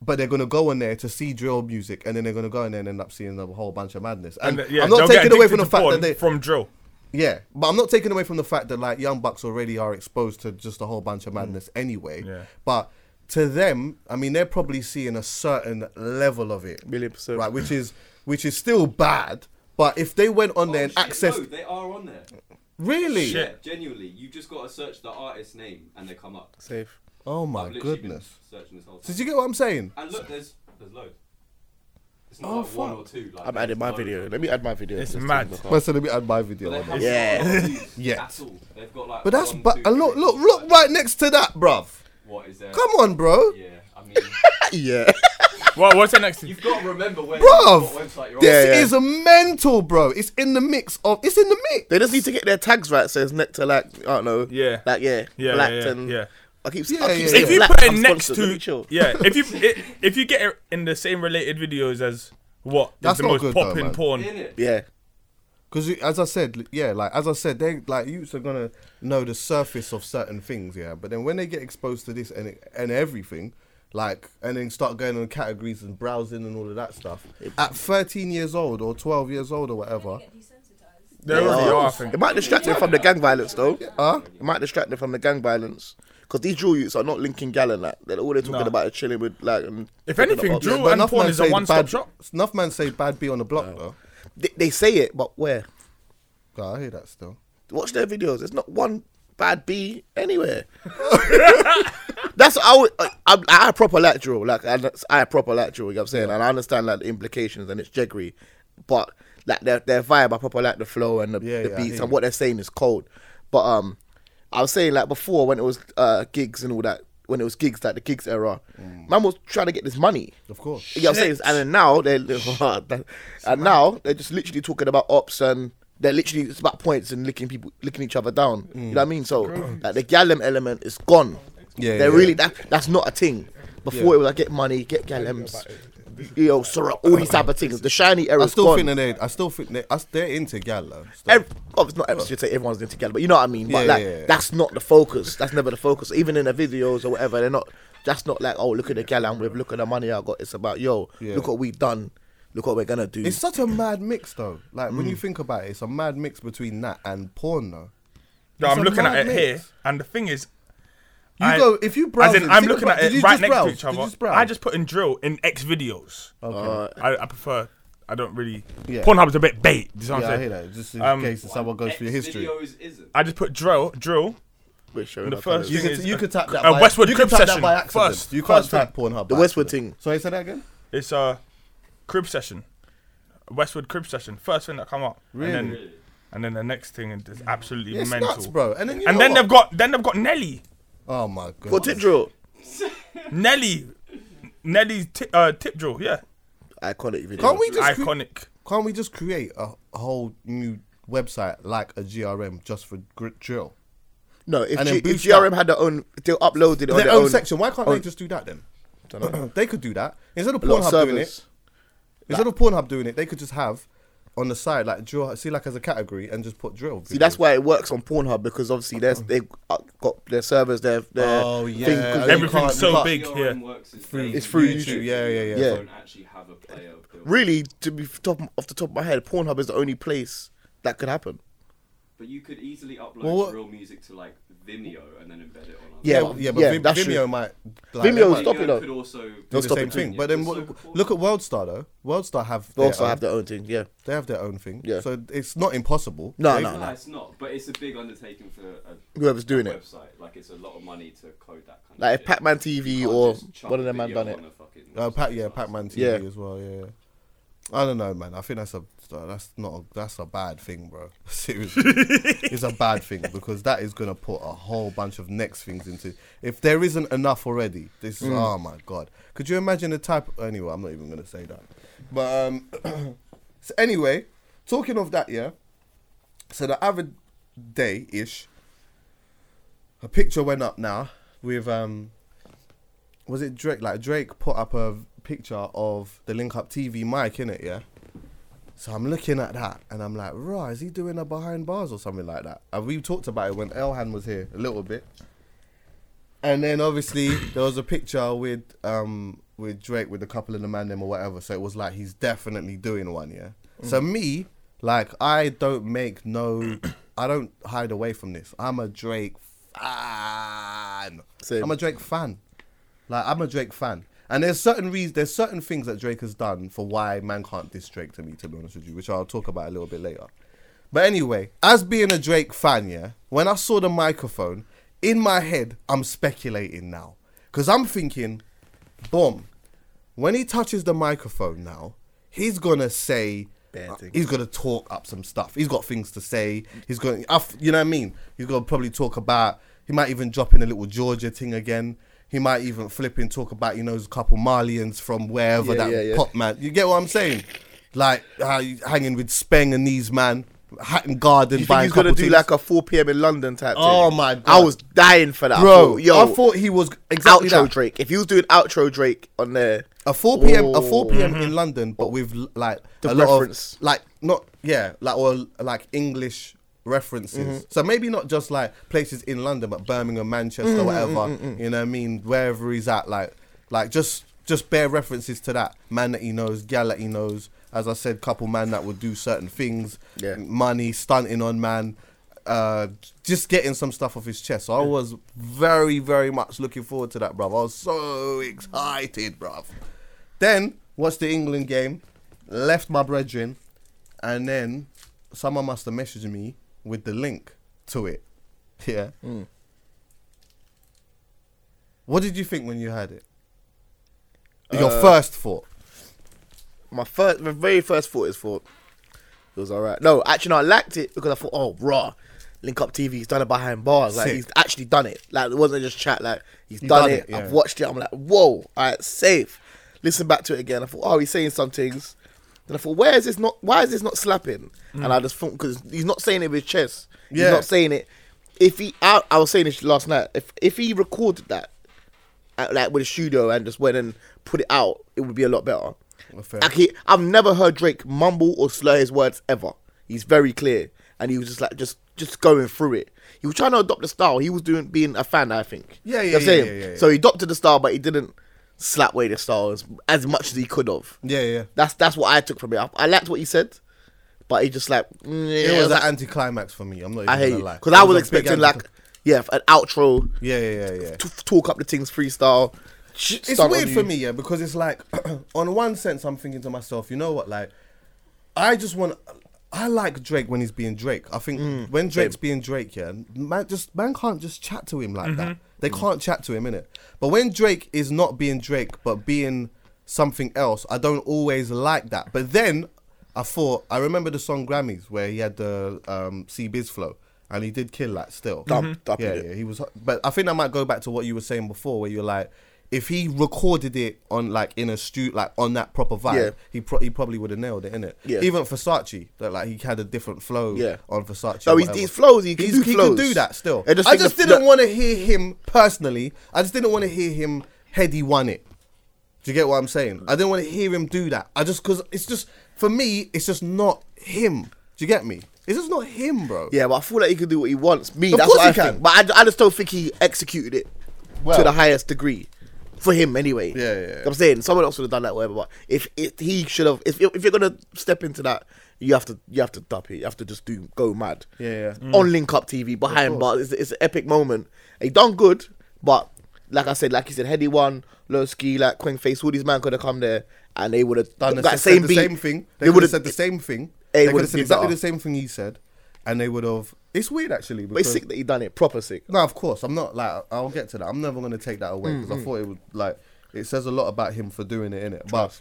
But they're going to go in there to see drill music and then they're going to go in there and end up seeing a whole bunch of madness. And, and yeah, I'm not taking away from the fact that they... From drill. Yeah, but I'm not taking away from the fact that like young bucks already are exposed to just a whole bunch of madness mm. anyway. Yeah. But to them, I mean, they're probably seeing a certain level of it. Million percent. Right, which is, which is still bad. But if they went on oh, there and shit, accessed... No, they are on there. Really? Shit. Yeah, genuinely. You just got to search the artist's name and they come up. Safe. Oh my goodness! This whole Did you get what I'm saying? And look, there's there's loads. It's not oh, like fuck. one or two. Like I'm adding my video. Loads. Let me add my video. It's mad. First, let me add my video. But yeah, yeah. At all. They've got like but that's one, but two, and look, look, look like, right next to that, bruv. What is there? Come on, bro. Yeah, I mean. yeah. Well, what's the next thing? You've got to remember where bruv, what website you're on. This yeah, yeah. is a mental, bro. It's in the mix of... It's in the mix. They just need to get their tags right. So it's next to like, I don't know. Yeah. Like, yeah. Yeah, blacked yeah, yeah, and... Yeah. I keep, yeah, I keep yeah, saying if you black, put it I'm next sponsored. To yeah, if you it, if you get it in the same related videos as what that's the not most good popping though, porn, yeah. Because as I said, yeah, like as I said, they like youths are gonna know the surface of certain things, yeah. But then when they get exposed to this and and everything, like and then start going on categories and browsing and all of that stuff at thirteen years old or twelve years old or whatever. They already yeah. are. It might distract them from the gang violence though. Huh? It might distract them from the gang violence. Because these drill youths are not linking gal and that. Like, all they're talking no. about is chilling with, like... And if anything, drill yeah, and porn is a one-stop shop. Enough man say bad B on the block, no. though. They, they say it, but where? God, I hear that still. Watch their videos. There's not one bad B anywhere. That's... I, would, I, I, I proper like drill. Like, I, I proper like drill, you know what I'm saying? Yeah. And I understand, like, the implications and it's jiggery. But, like, their, their vibe, I proper like the flow and the, yeah, the yeah, beats and what they're saying is cold. But, um... I was saying, like, before when it was uh, gigs and all that, when it was gigs, like the gigs era, mm. man was trying to get this money. Of course. You know what I'm saying? And then now, they're, and mad. now, they're just literally talking about ops and they're literally, it's about points and licking people, licking each other down. Mm. You know what I mean? So, like, the gallem element is gone. Yeah, they're yeah. really, that, that's not a thing. Before yeah. it was like, get money, get gallems, you know, sorry, all these type of things. The shiny era's I still gone. Think they, I still think they, I, they're into gala. Every, oh, it's not, I should say everyone's into gala, but you know what I mean? But yeah, like, yeah, yeah. that's not the focus. That's never the focus. Even in the videos or whatever, they're not, that's not like, oh, look at the gala I'm with, look at the money I got. It's about, yo, yeah. look what we've done, look what we're going to do. It's such a mad mix, though. Like, mm. when you think about it, it's a mad mix between that and porn, though. No, it's I'm looking at it mix. Here, and the thing is, You I, go, if you browse as in, it, I'm looking about, at it right next browse? to each other. Just I just put in drill in X videos. Okay. Uh, I, I prefer, I don't really, yeah. Pornhub's a bit bait. You know yeah, what I'm I saying? hear that, just in um, case someone goes X through your history. Isn't. I just put drill, drill. Wait, sure the first you, is, can, you uh, could tap that uh, by, Westwood you crib tap session. That by accident. First, you can't first tap thing. Pornhub. The Westwood thing. Sorry, say that again? It's a crib session. Westwood crib session. First thing that come up. Really? And then the next thing is absolutely mental. It's nuts, bro. And then they've got, then they've got Nelly. Oh my god! For tip drill, Nelly, Nelly's t- uh, tip drill, yeah. Iconic video. Can't we just iconic? Cre- can't we just create a whole new website like a G R M just for grit drill? No, if, G- if G R M had their own, they uploaded their, their own, own section. Why can't own... they just do that then? I don't know. They could do that instead of Pornhub doing it. Instead like, of Pornhub doing it, they could just have on the side like drill, see like as a category and just put drill. See, videos. That's why it works on Pornhub because obviously there's they got their servers, their their oh, yeah. thing. Oh, everything's so big here. Yeah. It's through YouTube. YouTube. Yeah, yeah, yeah. yeah. Don't actually have a player. Really, to be top off the top of my head, Pornhub is the only place that could happen. But you could easily upload well, real music to like Vimeo and then embed it on. Yeah, yeah, but yeah, Vim, Vimeo true. might. Like, Vimeo might, stop Vimeo it though. Could also do the same thing. But then so look at Worldstar though. Worldstar have. Worldstar have their own thing. Yeah, they have their own thing. Yeah. So it's not impossible. No, they, no, no, no, it's not. But it's a big undertaking for a, whoever's doing website. it. Website like it's a lot of money to code that kind. Like of if Pac Man T V or one of them man done it. Oh, Pac yeah, Pac Man T V as well. Yeah. I don't know, man. I think that's a that's not a, that's a bad thing, bro. Seriously, it's a bad thing because that is gonna put a whole bunch of next things into. If there isn't enough already, this is mm. oh my god. Could you imagine the type? Anyway, I'm not even gonna say that. But um, so anyway, talking of that, yeah. So the other day ish, a picture went up now with um, was it Drake? Like Drake put up a. picture of the Link Up T V mic, innit, yeah? So I'm looking at that and I'm like, rah, is he doing a behind bars or something like that? And we talked about it when Elhan was here a little bit. And then obviously there was a picture with um with Drake with a couple of the man them or whatever. So it was like he's definitely doing one, yeah. Mm. So me, like I don't make no I don't hide away from this. I'm a Drake fan. Same. I'm a Drake fan. Like I'm a Drake fan. And there's certain reasons, there's certain things that Drake has done for why man can't diss Drake to me, to be honest with you, which I'll talk about a little bit later. But anyway, as being a Drake fan, yeah, when I saw the microphone, in my head, I'm speculating now. Because I'm thinking, boom, when he touches the microphone now, he's going to say, uh, he's going to talk up some stuff. He's got things to say. He's going, you know what I mean? He's going to probably talk about, he might even drop in a little Georgia thing again. He might even flip and talk about, you know, a couple Malians from wherever yeah, that yeah, yeah. pop man. You get what I'm saying? Like uh, hanging with Speng and these man, Hatton Garden. You think he's gonna do things? Like a four p.m. in London type thing? Oh my god! I was dying for that, bro. I thought, yo, I thought he was exactly outro that. Drake. If he was doing outro Drake on there, a four p.m. Oh. a four p.m. mm-hmm. in London, but with like the a reference. lot of like not yeah like or like English. References, mm-hmm. so maybe not just like places in London, but Birmingham, Manchester, mm-hmm, whatever. Mm-hmm. You know what I mean? Wherever he's at, like, like just just bare references to that man that he knows, gal that he knows. As I said, couple man that would do certain things, yeah. money, stunting on man, uh, just getting some stuff off his chest. So I was very, very much looking forward to that, bruv. I was so excited, bruv. Then watched the England game, left my brethren, and then someone must have messaged me. With the link to it, yeah. Mm. What did you think when you heard it? Your uh, first thought. My first, my very first thought is thought it was alright. No, actually, no, I liked it because I thought, oh, raw, Link Up T V. He's done it behind bars. Like sick. He's actually done it. Like it wasn't just chat. Like he's done, done it. it yeah. I've watched it. I'm like, whoa, alright, safe. Listen back to it again. I thought, oh, he's saying some things. And I thought, where is this not? Why is this not slapping? Mm. And I just thought because he's not saying it with his chest. Yeah. He's not saying it. If he, I, I was saying this last night. If if he recorded that, at, like with a studio and just went and put it out, it would be a lot better. Well, like he, I've never heard Drake mumble or slur his words ever. He's very clear, and he was just like just just going through it. He was trying to adopt the style. He was doing being a fan, I think. Yeah, yeah, you know yeah, yeah, yeah, yeah. So he adopted the style, but he didn't. Slap away the stars as much as he could have. Yeah, yeah. That's that's what I took from it. I, I liked what he said, but he just like mm, it, it was, was an anticlimax for me. I'm not even I hate gonna lie because I was, was expecting like anti- yeah an outro. Yeah, yeah, yeah. yeah. T- talk up the things freestyle. It's weird for me, yeah, because it's like on one sense I'm thinking to myself, you know what, like I just want. I like Drake when he's being Drake. I think mm, when Drake's same. being Drake, yeah, man, just man can't just chat to him like mm-hmm. that. They mm. can't chat to him, innit? But when Drake is not being Drake, but being something else, I don't always like that. But then I thought, I remember the song Grammys where he had the um, C-Biz flow and he did kill that still. Mm-hmm. Yeah, yeah, he was. But I think I might go back to what you were saying before where you're like, if he recorded it on like in a stu like on that proper vibe, yeah. he pro- he probably would have nailed it, innit? Yeah. Even Versace, that like he had a different flow yeah. on Versace. So he's, he's flows, he can he's, do he flows. He can do that still. I just, I just the, didn't want to hear him personally. I just didn't want to hear him Headie One it. Do you get what I'm saying? I didn't want to hear him do that. I just because it's just for me, it's just not him. Do you get me? It's just not him, bro. Yeah, but I feel like he can do what he wants. Me, of that's what I can. Think. But I, I just don't think he executed it well. To the highest degree. For him, anyway. Yeah, yeah. yeah. I'm saying someone else would have done that, whatever. But if, if he should have, if if you're gonna step into that, you have to you have to dump it. You have to just do go mad. Yeah, yeah. Mm. On Link Up T V behind bars, it's, it's an epic moment. He done good, but like I said, like you said, Headie One, Loski, like Quang Face, all these man could have come there and they would have done the same, the same thing. They would have said the same thing. They would have said exactly the same thing he said, and they would have. It's weird actually. But it's sick that he done it, proper sick. No, of course. I'm not like, I'll get to that. I'm never going to take that away because mm-hmm. I thought it would, like, it says a lot about him for doing it, innit? But,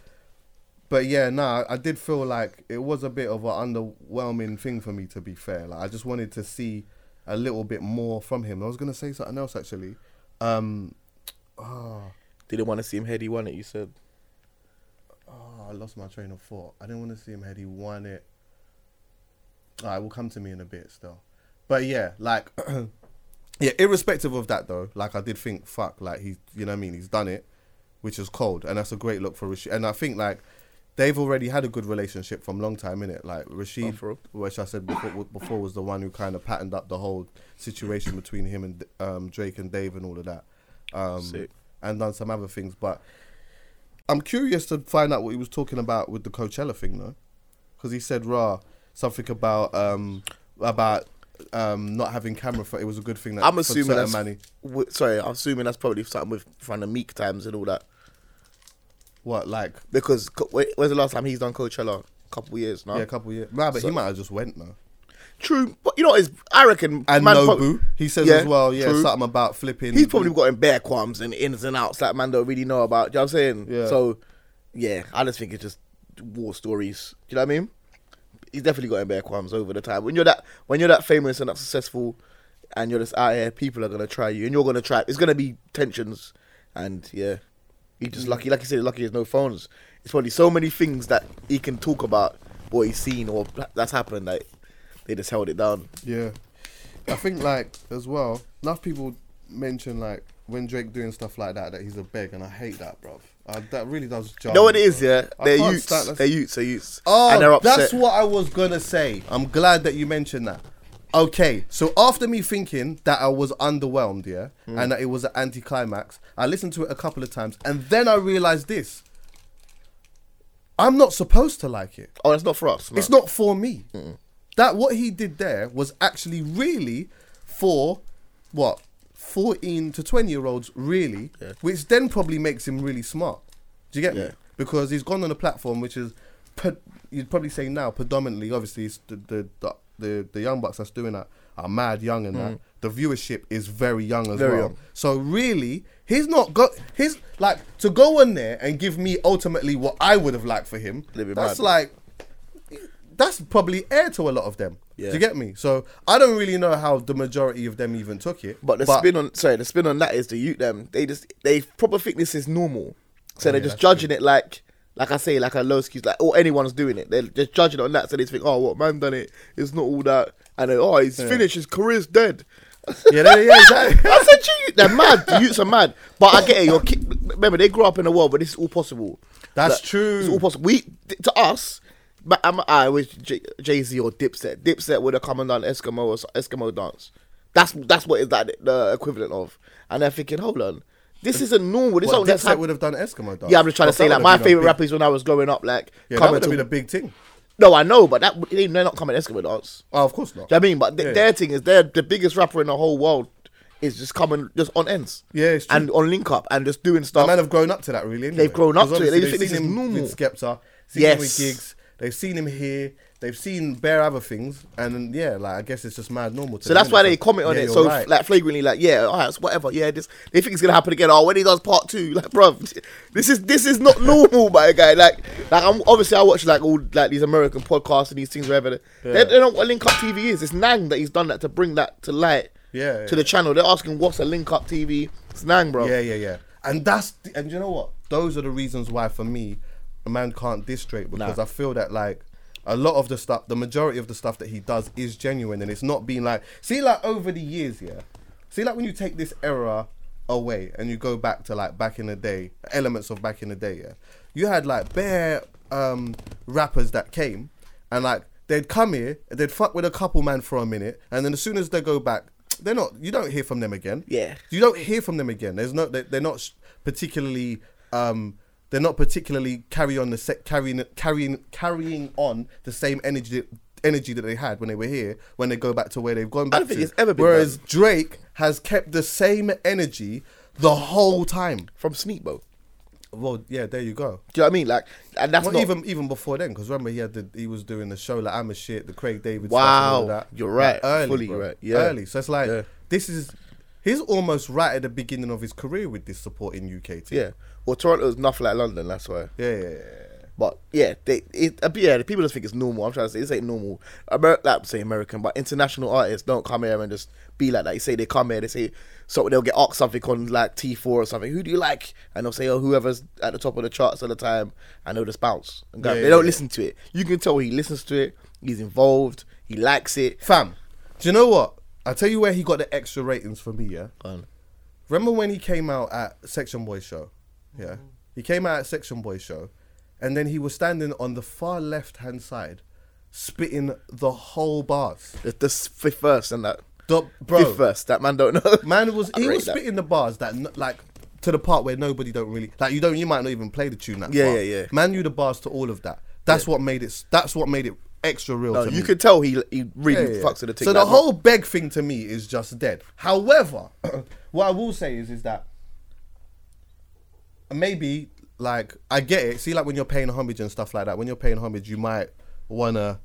but yeah, nah, I did feel like it was a bit of an underwhelming thing for me, to be fair. Like, I just wanted to see a little bit more from him. I was going to say something else actually. Um, oh. Didn't want to see him Headie One it, you said. Oh, I lost my train of thought. I didn't want to see him Headie One it. All right, will come to me in a bit still. But yeah, like, yeah, irrespective of that though, like I did think, fuck, like he, you know what I mean? He's done it, which is cold. And that's a great look for Rashid. And I think like, they've already had a good relationship from a long time, innit? Like Rashid, oh, which I said before, before was the one who kind of patterned up the whole situation between him and um, Drake and Dave and all of that. Um, Sick. And done some other things. But I'm curious to find out what he was talking about with the Coachella thing though. Because he said, rah, something about, um, about, Um, not having camera for it was a good thing. That I'm assuming that's money. W- sorry, I'm assuming that's probably something with trying to meek times and all that. What like? Because co- when's the last time he's done Coachella? A couple years now. Yeah, a couple years. Nah, but so, he might have just went now. True, but you know, it's I reckon. And man, Nobu, pro- he says yeah, as well. Yeah, true. Something about flipping. He's probably got in bare qualms and ins and outs that man don't really know about. Do you know what I'm saying? Yeah. So, yeah, I just think it's just war stories. Do you know what I mean? He's definitely got in bare qualms over the time. When you're that when you're that famous and that successful and you're just out here, people are gonna try you and you're gonna try it's gonna be tensions and yeah. He's just lucky, like you said, lucky there's no phones. It's probably so many things that he can talk about what he's seen or that's happened, like they just held it down. Yeah. I think like as well, enough people mention like when Drake doing stuff like that that he's a beg and I hate that, bruv. Uh, that really does jar. No, it is, bro. Yeah. They're youths. They're youths. They're youths. Oh, and they're upset. That's what I was going to say. I'm glad that you mentioned that. Okay, so after me thinking that I was underwhelmed, yeah, mm. and that it was an anticlimax, I listened to it a couple of times, and then I realised this. I'm not supposed to like it. Oh, it's not for us. No. It's not for me. Mm-mm. That what he did there was actually really for, what? fourteen to twenty year olds really, yeah. which then probably makes him really smart. Do you get yeah. me? Because he's gone on a platform which is, per, you'd probably say now predominantly, obviously the the, the the the young bucks that's doing that are mad young and mm. that. The viewership is very young as very well. Young. So really, he's not got his like to go on there and give me ultimately what I would have liked for him. That's mad. Like, that's probably air to a lot of them. Yeah. Do you get me? So I don't really know how the majority of them even took it. But the but spin on sorry, the spin on that is the youth them. They just they probably think this is normal, so oh, they're yeah, just judging true. It like like I say like a low excuse like or oh, anyone's doing it. They're just judging it on that, so they think oh what man done it, it's not all that, and then, oh he's yeah. finished, his career's dead. Yeah, they, yeah, exactly. I said you, they're mad. The youths are mad. But I get it. Your kid, remember they grew up in a world, but this is all possible. That's like, true. It's all possible. We to us. But I'm, I wish J- Jay-Z or Dipset. Dipset would have come and done Eskimo or Eskimo dance. That's that's what is that the equivalent of. And they're thinking, hold on, this isn't normal. This well, Dipset ha- would have done Eskimo dance. Yeah, I'm just trying well, to say like my favorite big... rappers when I was growing up, like yeah, that would have to... been a big thing. No, I know, but that they're not coming Eskimo dance. Oh, of course not. Do you know what I mean, but th- yeah, their yeah. thing is they're the biggest rapper in the whole world. Is just coming just on ends, yeah, it's true. And on Link Up and just doing stuff. The men have grown up to that, really. Anyway. They've grown up to it. They just think this is normal. With Skepta, seen yes. him with gigs. They've seen him here. They've seen bare other things, and yeah, like I guess it's just mad normal. To so that's why they comment on yeah, it so right. like flagrantly, like yeah, all right, it's whatever. Yeah, this they think it's gonna happen again. Oh, when he does part two, like bruv, this is this is not normal, my guy. Like like I'm obviously I watch like all like these American podcasts and these things wherever. They, yeah. they, they don't know what Link Up T V is. It's Nang that he's done that to bring that to light. Yeah, yeah, to the yeah. channel. They're asking what's a Link Up T V. It's Nang, bro. Yeah, yeah, yeah. And that's the, and you know what? Those are the reasons why for me, a man can't diss Drake, because nah. I feel that like a lot of the stuff, the majority of the stuff that he does is genuine, and it's not being like, see, like over the years, yeah. See, like when you take this era away and you go back to like back in the day, elements of back in the day, yeah. You had like bare um, rappers that came and like they'd come here, they'd fuck with a couple man for a minute, and then as soon as they go back, they're not. You don't hear from them again. Yeah. You don't hear from them again. There's no. They, they're not particularly. Um, they're not particularly carry on the set, carrying carrying carrying on the same energy energy that they had when they were here. When they go back to where they've gone back, I don't think to. It's ever been. Whereas done. Drake has kept the same energy the whole time from Sneak Bo. Well, yeah, there you go. Do you know what I mean? Like, and that's well, not even even before then, because remember he had the, he was doing the show like I'm a shit, the Craig David. Wow, stuff and all that. You're right. Like, early, fully bro. Right. Yeah, early. So it's like yeah. this is he's almost right at the beginning of his career with this supporting U K team. Yeah. Well, Toronto's nothing like London. That's why. Yeah, yeah, yeah. But yeah, they it yeah the people just think it's normal. I'm trying to say this ain't normal. Amer- like, say American, but international artists don't come here and just be like that. You say they come here, they say so they'll get asked something on like T four or something. Who do you like? And they'll say, oh, whoever's at the top of the charts at the time, and they'll just bounce. And yeah, they yeah, don't yeah. listen to it. You can tell he listens to it. He's involved. He likes it. Fam, do you know what? I'll tell you where he got the extra ratings for me. Yeah. Um, Remember when he came out at Section Boys show? Yeah. Mm-hmm. He came out at Section Boys show. And then he was standing on the far left-hand side, spitting the whole bars. The, the fifth verse and that. The, bro, fifth verse, that man don't know. Man was, he was spitting the bars that, n- like, to the part where nobody don't really, like, you don't, you might not even play the tune that Yeah, part. yeah, yeah. Man knew the bars to all of that. That's yeah. what made it, that's what made it extra real no, to you me. You could tell he he really yeah, yeah. fucks with the thing. So the whole much. Beg thing to me is just dead. However, what I will say is, is that maybe, like, I get it. See, like, when you're paying homage and stuff like that, when you're paying homage, you might want to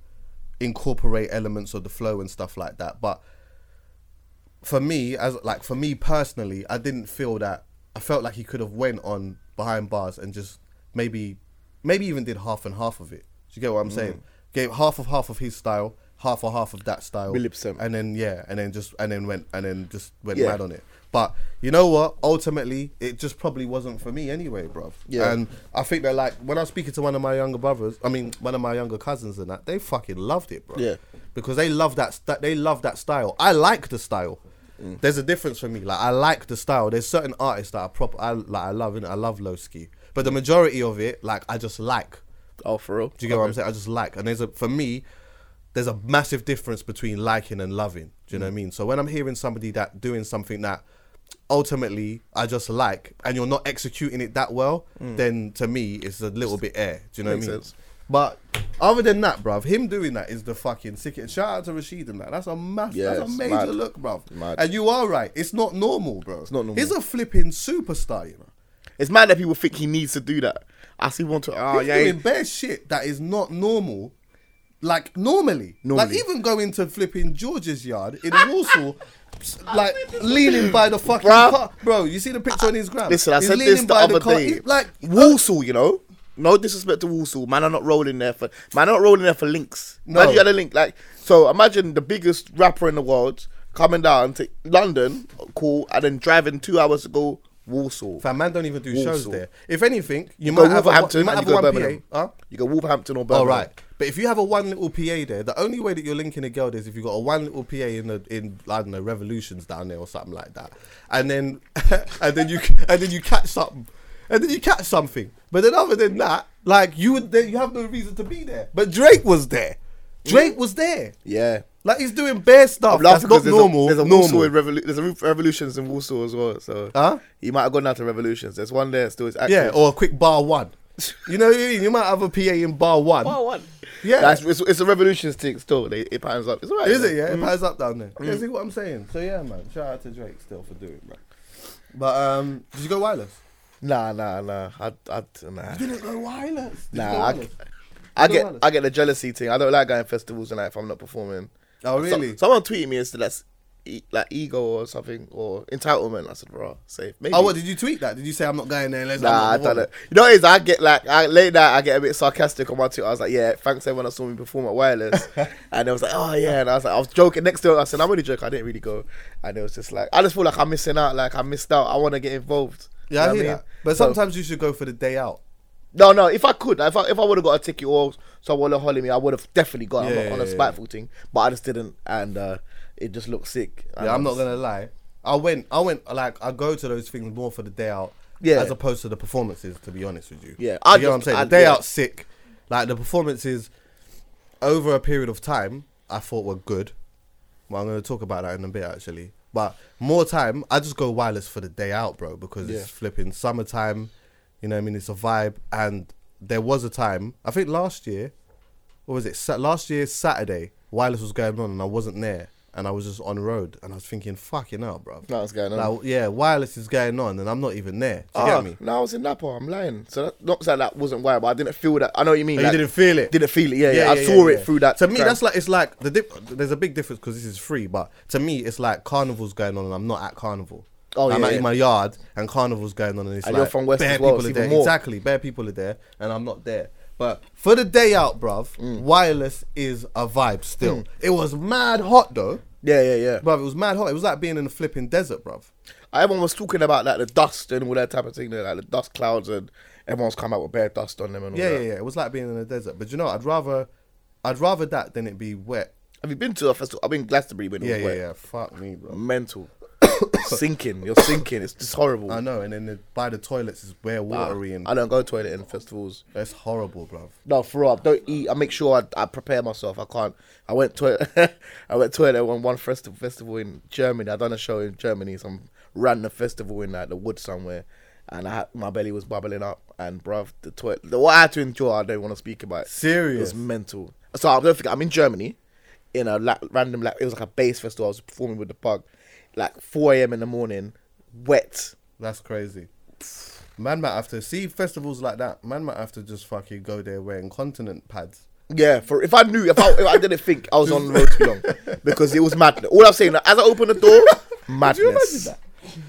incorporate elements of the flow and stuff like that. But for me, as like, for me personally, I didn't feel that. I felt like he could have went on behind bars and just maybe, maybe even did half and half of it. Do you get what I'm mm. saying? Gave half of half of his style, half of half of that style. one hundred percent And then, yeah, and then just, and then went, and then just went yeah. mad on it. But you know what? Ultimately, it just probably wasn't for me anyway, bruv. Yeah. And I think that, like, when I was speaking to one of my younger brothers, I mean, one of my younger cousins and that, they fucking loved it, bro. Yeah. Because they love that, st- they love that style. I like the style. Mm. There's a difference for me. Like, I like the style. There's certain artists that I prop, I like. I love it. I love Loski. But the majority of it, like, I just like. Oh, for real? Do you get okay. what I'm saying? I just like. And there's a, for me, there's a massive difference between liking and loving. Do you mm. know what I mean? So when I'm hearing somebody that doing something that ultimately I just like, and you're not executing it that well, mm. then to me it's a little bit air. Do you know Makes what I mean? Sense. But other than that, bruv, him doing that is the fucking sickest. Shout out to Rashid and that. That's a massive, yeah, that's a major mad. Look, bruv. Mad. And you are right. It's not normal, bro. It's not normal. He's a flipping superstar, you know. It's mad that people think he needs to do that. I see one to oh, he's yeah. doing bare shit that is not normal. Like normally. normally. Like even going to flipping George's yard in Walsall. Like leaning by the fucking Bruh. car, bro. You see the picture on Instagram. Listen, I He's said this the other the car. day. He, like Walsall, you know. No disrespect to Walsall, man. I'm not rolling there for man. I'm not rolling there for links. No, imagine you had a link. Like so, imagine the biggest rapper in the world coming down to London, cool, and then driving two hours to go Walsall. Fam, man, don't even do Walsall. shows there. If anything, you, you might have Wolverhampton. A, you might have you one Birmingham. P A. Huh? You go Wolverhampton or Birmingham. All right. But if you have a one little P A there, the only way that you're linking a girl there is if you've got a one little P A in the in I don't know Revolutions down there or something like that, and then and then you and then you catch something, and then you catch something. But then other than that, like you would, you have no reason to be there. But Drake was there. Drake was there. Yeah. Like he's doing bare stuff. That's not there's normal. A, there's a normal. In Revolu- there's a Revolutions in Walsall as well. So huh? He might have gone down to Revolutions. There's one there still. It's active. Yeah, or a quick bar one. You know what I mean? You might have a P A in bar one. Bar one. Yeah. That's, it's, it's a Revolution stick still. They, it pans up. It's all right. Is it, yeah? Mm. It pans up down there. Mm. Yeah, see what I'm saying? So, yeah, man. Shout out to Drake still for doing it, man. But, um, did you go wireless? Nah, nah, nah. I, I, nah. You didn't go wireless? Did nah. Go wireless? I, I, get, wireless? I get the jealousy thing. I don't like going to festivals and like if I'm not performing. Oh, really? So, someone tweeted me yesterday that's e- like ego or something or entitlement. I said, bro, safe. Maybe. Oh, what did you tweet that? Did you say I'm not going there? Unless nah, I don't know. You know what it is? I get like I, late night. I get a bit sarcastic on my Twitter. I was like, yeah, thanks everyone that saw me perform at Wireless, and it was like, oh yeah, and I was like, I was joking. Next to it, I said, I'm only joking. I didn't really go, and it was just like, I just feel like I'm missing out. Like I missed out. I want to get involved. Yeah, you know I hear I mean? that. But sometimes so, you should go for the day out. No, no. If I could, if I if I would have got a ticket or someone would have hollered me, I would have definitely got yeah, on, yeah, on a spiteful yeah. thing. But I just didn't, and uh, it just looked sick. And yeah, I'm not gonna lie. I went, I went like I go to those things more for the day out, yeah, as opposed to the performances. To be honest with you, yeah, I you just, know what I'm saying. I, the day yeah. out sick, like the performances over a period of time, I thought were good. Well, I'm gonna talk about that in a bit actually. But more time, I just go wireless for the day out, bro, because yeah. it's flipping summertime. You know what I mean? It's a vibe. And there was a time, I think last year, what was it? Sa- last year, Saturday, wireless was going on and I wasn't there. And I was just on the road. And I was thinking, fucking hell, bro. No, it's going on. Like, yeah, wireless is going on and I'm not even there. Do you uh, get me? No, I was in Napa. I'm lying. So that, not that that wasn't wild, but I didn't feel that. I know what you mean. Oh, like, you didn't feel it? Didn't feel it, yeah. yeah, yeah, yeah I saw yeah, it yeah. through that. To me, trend. that's like, it's like, the dip, there's a big difference because this is free. But to me, it's like carnival's going on and I'm not at carnival. Oh, I'm yeah, out yeah. in my yard and carnival's going on and it's and like you're from West bare as well, people are there. More. Exactly, bare people are there and I'm not there. But for the day out, bruv, mm. wireless is a vibe still. Mm. It was mad hot though. Yeah, yeah, yeah. Bruv, it was mad hot. It was like being in a flipping desert, bruv. Everyone was talking about like the dust and all that type of thing, like the dust clouds and everyone's come out with bare dust on them and all yeah, that. Yeah, yeah, yeah. It was like being in a desert. But you know, I'd rather I'd rather that than it be wet. Have you been to a festival? I've been in Glastonbury when it yeah, was yeah, wet. Yeah, yeah, fuck me, bro. Mental. sinking, you're sinking. It's just horrible. I know, and then the, by the toilets is where watery and. I don't go to toilet in festivals. That's horrible, bruv. No, for real. I don't eat. I make sure I, I prepare myself. I can't. I went toilet. I went toilet on one festival festival in Germany. I done a show in Germany. Some random festival in like the woods somewhere, and I had, my belly was bubbling up. And bruv, the toilet. The, what I had to endure, I don't want to speak about. Serious. It was mental. So I don't think I'm in Germany, in a la- random like it was like a bass festival. I was performing with the pug. Like four a.m. in the morning, wet. That's crazy. Man might have to see festivals like that. Man might have to just fucking go there wearing continent pads. Yeah, for if I knew, if I, if I didn't think I was on the road too long, because it was madness. All I'm saying, as I open the door, madness. Could you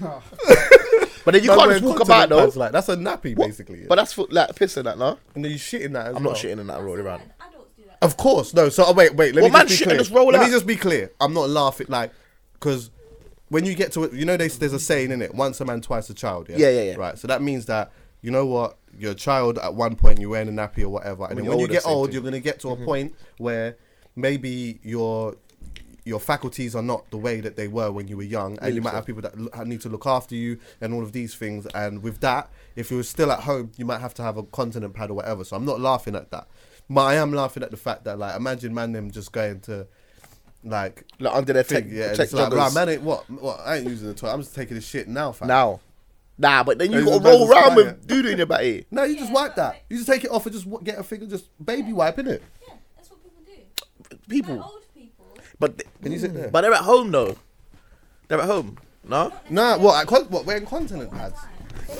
imagine that? But then you Man can't just walk about though. Like, that's a nappy what? basically. Yeah. But that's for, like pissing that, no? And then you shitting that as I'm well. I'm not shitting in that road around. Of course, no. So oh, wait, wait. Let well, me man, just be clear. Just roll let out. me just be clear. I'm not laughing, like, because. When you get to it, you know, they, there's a saying in it, once a man, twice a child. Yeah? yeah, yeah, yeah. Right. So that means that, you know what, you're a child at one point, you're wearing a nappy or whatever. And when, then when you get old, thing. you're going to get to mm-hmm. a point where maybe your your faculties are not the way that they were when you were young. And really you might so. have people that lo- need to look after you and all of these things. And with that, if you were still at home, you might have to have a continent pad or whatever. So I'm not laughing at that. But I am laughing at the fact that, like, imagine man them just going to... Like, like under their tech, yeah, tech it's like, right, man, ain't, what, what? I ain't using the toilet. I'm just taking the shit now, fam. Now, nah, but then you got to roll around with doo doo in your body. No, you yeah, just wipe that. Like, you just take it off and just get a finger, just baby yeah. wipe in it. Yeah, that's what people do. People, like old people. But th- Can you sit there? But they're at home though. They're at home. No, nah. What? I con- what? Wearing continent pads.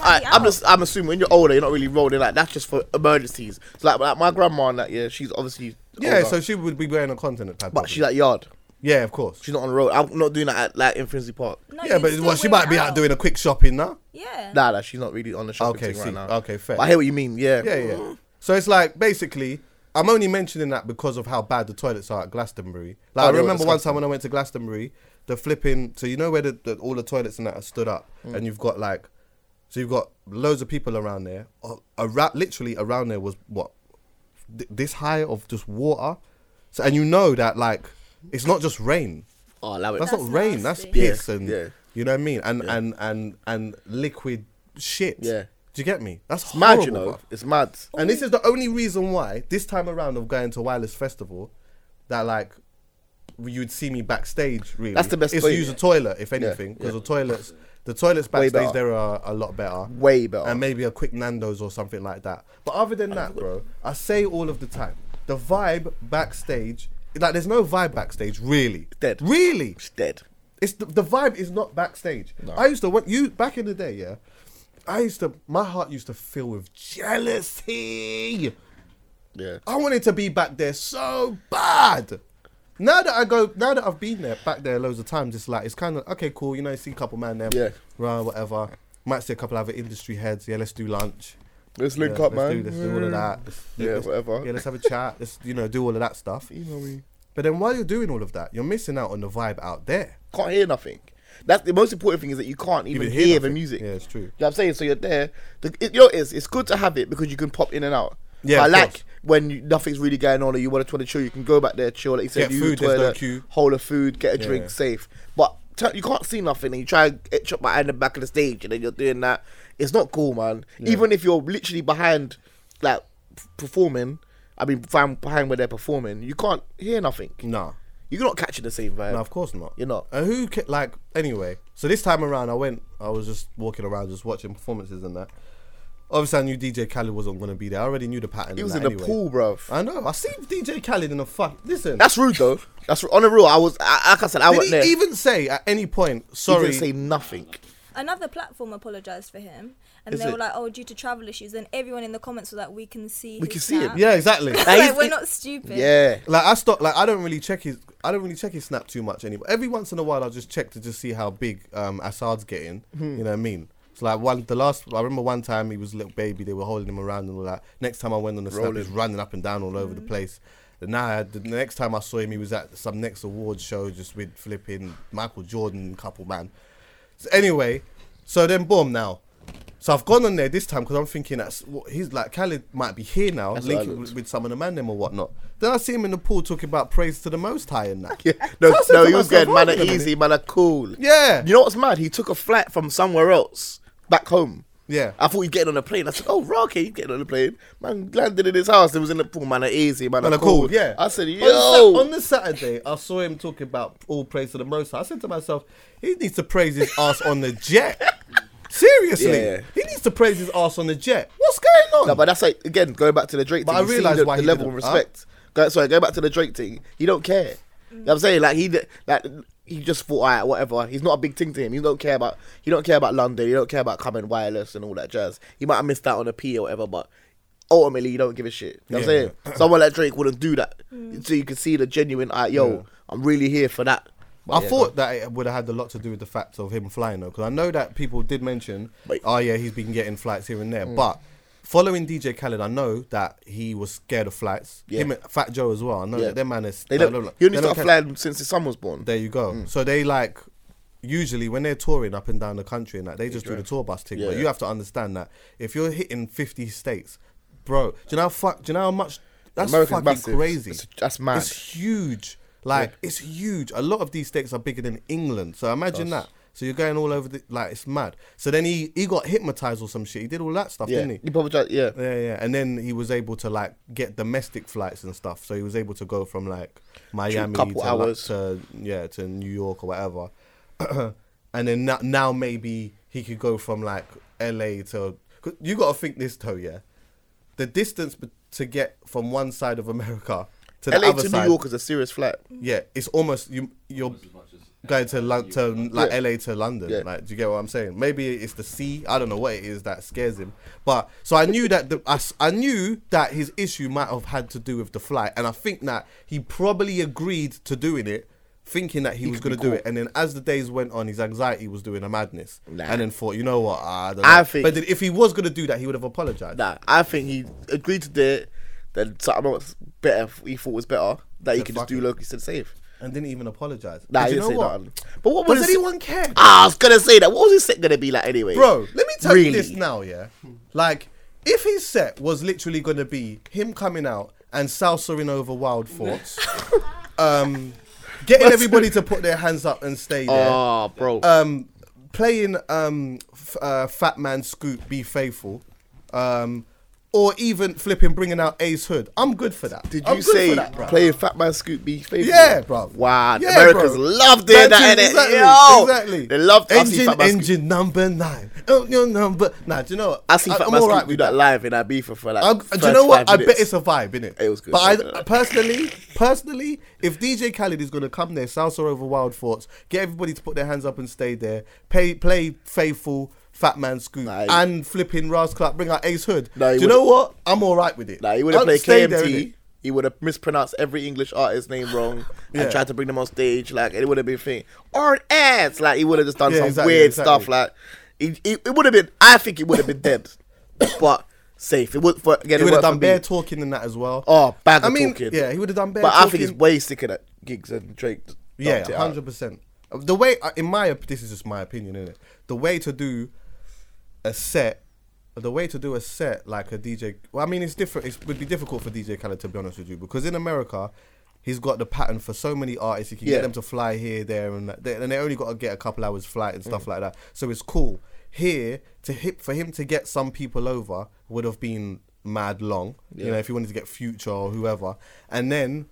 I, I'm just. I'm assuming when you're older, you're not really rolling like that's just for emergencies. So like, like my grandma and that, yeah, she's obviously. Yeah, older. So she would be wearing a continent pad. But probably. She's at yard. Yeah, of course. She's not on the road. I'm not doing that at like Infinity Park. No, yeah, but well, she might be out. out doing a quick shopping now. Yeah. Nah, nah, she's not really on the shopping okay, thing see, right now. Okay, fair. But I hear what you mean. Yeah. Yeah, yeah. So it's like basically, I'm only mentioning that because of how bad the toilets are at Glastonbury. Like oh, I remember one time when I went to Glastonbury, the flipping. So you know where the, the, all the toilets and that are stood up, mm. and you've got like, so you've got loads of people around there. Around, literally around there was what. This high of just water, so and you know that like it's not just rain. Oh, allow it. That's, that's not rain. Nasty. That's piss yeah. and yeah. you know what I mean. And, yeah. and and and liquid shit. Yeah. Do you get me? That's it's horrible. Mad, you know? It's mad. And this is the only reason why this time around of going to Wireless Festival, that like you'd see me backstage. Really, that's the best. It's to use yeah. a toilet if anything, because yeah. yeah. the toilets. The toilets backstage there are a lot better. Way better. And maybe a quick Nando's or something like that. But other than that, bro, I say all of the time, the vibe backstage, like there's no vibe backstage, really. It's dead. Really? It's dead. It's the, the vibe is not backstage. No. I used to, when you back in the day, yeah, I used to, my heart used to fill with jealousy. Yeah. I wanted to be back there so bad. Now that I go, now that I've been there, back there loads of times, it's like, it's kind of, okay, cool, you know, see a couple man there, yeah. right, whatever. Might see a couple other industry heads, yeah, let's do lunch. Let's link yeah, up, let's man. Do, let's yeah. do all of that. Let's, yeah, let's, whatever. Yeah, let's have a chat, let's, you know, do all of that stuff. You know me. But then while you're doing all of that, you're missing out on the vibe out there. Can't hear nothing. That's the most important thing, is that you can't even, even hear, hear the music. Yeah, it's true. You know what I'm saying? So you're there. The, it, you know, it's, it's good to have it because you can pop in and out. Yeah, I like course. when you, nothing's really going on, or you want to, want to chill, you can go back there, chill. Like you said, get you food, toilet, there's no queue. Hold a food, get a yeah. drink, safe. But t- you can't see nothing, and you try and etch up behind the back of the stage, and then you're doing that. It's not cool, man. Yeah. Even if you're literally behind, like, performing, I mean, behind where they're performing, you can't hear nothing. No. You're not catching the same vibe. No, of course not. You're not. And who, ca- like, anyway, so this time around, I went, I was just walking around, just watching performances and that. Obviously, I knew D J Khaled wasn't going to be there. I already knew the pattern. He was in anyway. the pool, bruv. I know. I seen D J Khaled in the fuck. Listen. That's rude, though. That's on the real. I was, I, like I said, I Did wasn't there. Did he even say at any point, sorry? He didn't say nothing. Another platform apologised for him. And Is they it? were like, oh, due to travel issues. Then everyone in the comments was like, we can see We can see snap. him. Yeah, exactly. like, like, we're not stupid. Yeah. Like, I stopped, like, I don't really check his, I don't really check his snap too much anymore. Every once in a while, I'll just check to just see how big um, Assad's getting. Hmm. You know what I mean? So like one, the last, I remember one time he was a little baby, they were holding him around and all that. Next time I went on the Rolling. snap, he was running up and down all over mm. the place. And now, I, the next time I saw him, he was at some next awards show just with flipping Michael Jordan couple, man. So anyway, so then boom now. So I've gone on there this time because I'm thinking that's what he's like. Khaled might be here now, that's linking with, with some of the man them or whatnot. Then I see him in the pool talking about praise to the Most High and that. yeah. No, so no, he was getting man are easy, man are cool. Yeah. You know what's mad? He took a flight from somewhere else. Back home. Yeah. I thought he'd get on a plane. I said, oh, Rocky, he's getting on a plane. Man landed in his house. It was in the pool, man. Easy, man. Man, cool. Yeah. I said, yo. On the, on the Saturday, I saw him talking about all praise to the Most High. I said to myself, he needs to praise his ass on the jet. Seriously. Yeah. He needs to praise his ass on the jet. What's going on? No, but that's like, again, going back to the Drake but thing. But I realised the, why the he level of respect. Huh? Go, sorry, going back to the Drake thing, he don't care. You know what I'm saying? Like, he... Like, he just thought, all right, whatever. He's not a big thing to him. He don't care about he don't care about London. He don't care about coming wireless and all that jazz. He might have missed out on a P or whatever, but ultimately, you don't give a shit. You know yeah, what I'm saying? Yeah. Someone like Drake wouldn't do that. Mm. So you can see the genuine, all right, yo, yeah. I'm really here for that. But I yeah, thought no. that it would have had a lot to do with the fact of him flying, though, because I know that people did mention, Wait. oh, yeah, he's been getting flights here and there. Mm. But following D J Khaled, I know that he was scared of flights. Yeah. Him and Fat Joe as well. I know yeah. that their man is... They don't, he only started flying since his son was born. There you go. Mm. So they like, usually when they're touring up and down the country and that, they just yeah. do the tour bus thing. Yeah, but yeah. you have to understand that if you're hitting fifty states, bro, do you know how, fuck, do you know how much... That's America's fucking massive. Crazy. It's, that's mad. It's huge. Like, yeah. it's huge. A lot of these states are bigger than England. So imagine Gosh. that. So you're going all over the... Like, it's mad. So then he, he got hypnotized or some shit. He did all that stuff, yeah. didn't he? He probably tried, yeah. Yeah, yeah. And then he was able to, like, get domestic flights and stuff. So he was able to go from, like, Miami to, like, to... Yeah, to New York or whatever. And then now, now maybe he could go from, like, L A to... Cause you got to think this, though, yeah? The distance to get from one side of America to the L A other to side... L A to New York is a serious flight. Yeah, it's almost... you you're. Going to Lon- to like yeah. L A to London, yeah. like, do you get what I'm saying? Maybe it's the sea. I don't know what it is that scares him. But so I knew that the I, I knew that his issue might have had to do with the flight, and I think that he probably agreed to doing it, thinking that he, he was going to do it. And then as the days went on, his anxiety was doing a madness, nah. and then thought, you know what? I don't know. I think, but then if he was going to do that, he would have apologized. Nah, I think he agreed to do it. Then something else better he thought was better that he could just do local instead save. And didn't even apologise. Nah, you know what? But what was Does anyone care? Ah, I was going to say that. What was his set going to be like anyway? Bro, let me tell really? you this now, yeah? Like, if his set was literally going to be him coming out and salsaing over Wild Thoughts, um, getting everybody to put their hands up and stay there. Oh, bro. Um, playing um, f- uh, Fat Man Scoop, Be Faithful. Um... Or even flipping, bringing out Ace Hood. I'm good for that. Did you say playing Fat Man Scoop Be Faithful? Yeah, bro. Wow, yeah, Americans love doing that, innit? Exactly, Yo. exactly. They love that. Engine, Fat Man engine Scoop. number nine. Oh, your number. Nah, do you know what? I see I, Fat I'm Man Scoop right do that, that live in Ibiza for like. I, do you know what? I bet it's a vibe, innit? It was good. But yeah. I, personally, personally, if D J Khaled is going to come there, salsa over Wild Thoughts, get everybody to put their hands up and stay there, pay, play Faithful, Fat Man Scoop nah, and flipping Ras Clark, bring out Ace Hood. Nah, do you know what? I'm all right with it. Nah, he would have played K M T. There, he would have mispronounced every English artist's name wrong yeah. and tried to bring them on stage. Like, it would have been thing or ass. Like, he would have just done yeah, some exactly, weird exactly. stuff. Like, it, it, it would have been. I think it would have been dead, but safe. It would. For, again, he would have done bare talking and that as well. Oh, bad I mean, talking. Yeah, he would have done bare. But talking. I think it's way sicker at gigs than Drake. Yeah, hundred percent. The way, in my this is just my opinion, isn't it? The way to do a set, the way to do a set like a D J. Well, I mean, it's different. It would be difficult for D J Khaled, to be honest with you, because in America, he's got the pattern for so many artists. He can yeah. get them to fly here, there, and that, and they only got to get a couple hours flight and stuff mm. like that. So it's cool. Here to hip for him to get some people over would have been mad long. Yeah. You know, if you wanted to get Future or whoever, and then,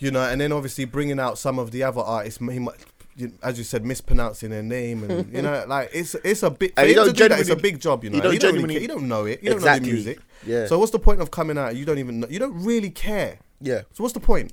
you know, and then obviously bringing out some of the other artists. He might, as you said, mispronouncing their name, and you know, like it's it's a bit. You don't do that, it's a big job, you know. You don't, you don't, really you don't know it. You exactly. don't know the music. Yeah. So what's the point of coming out? You don't even know. You don't really care. Yeah. So what's the point?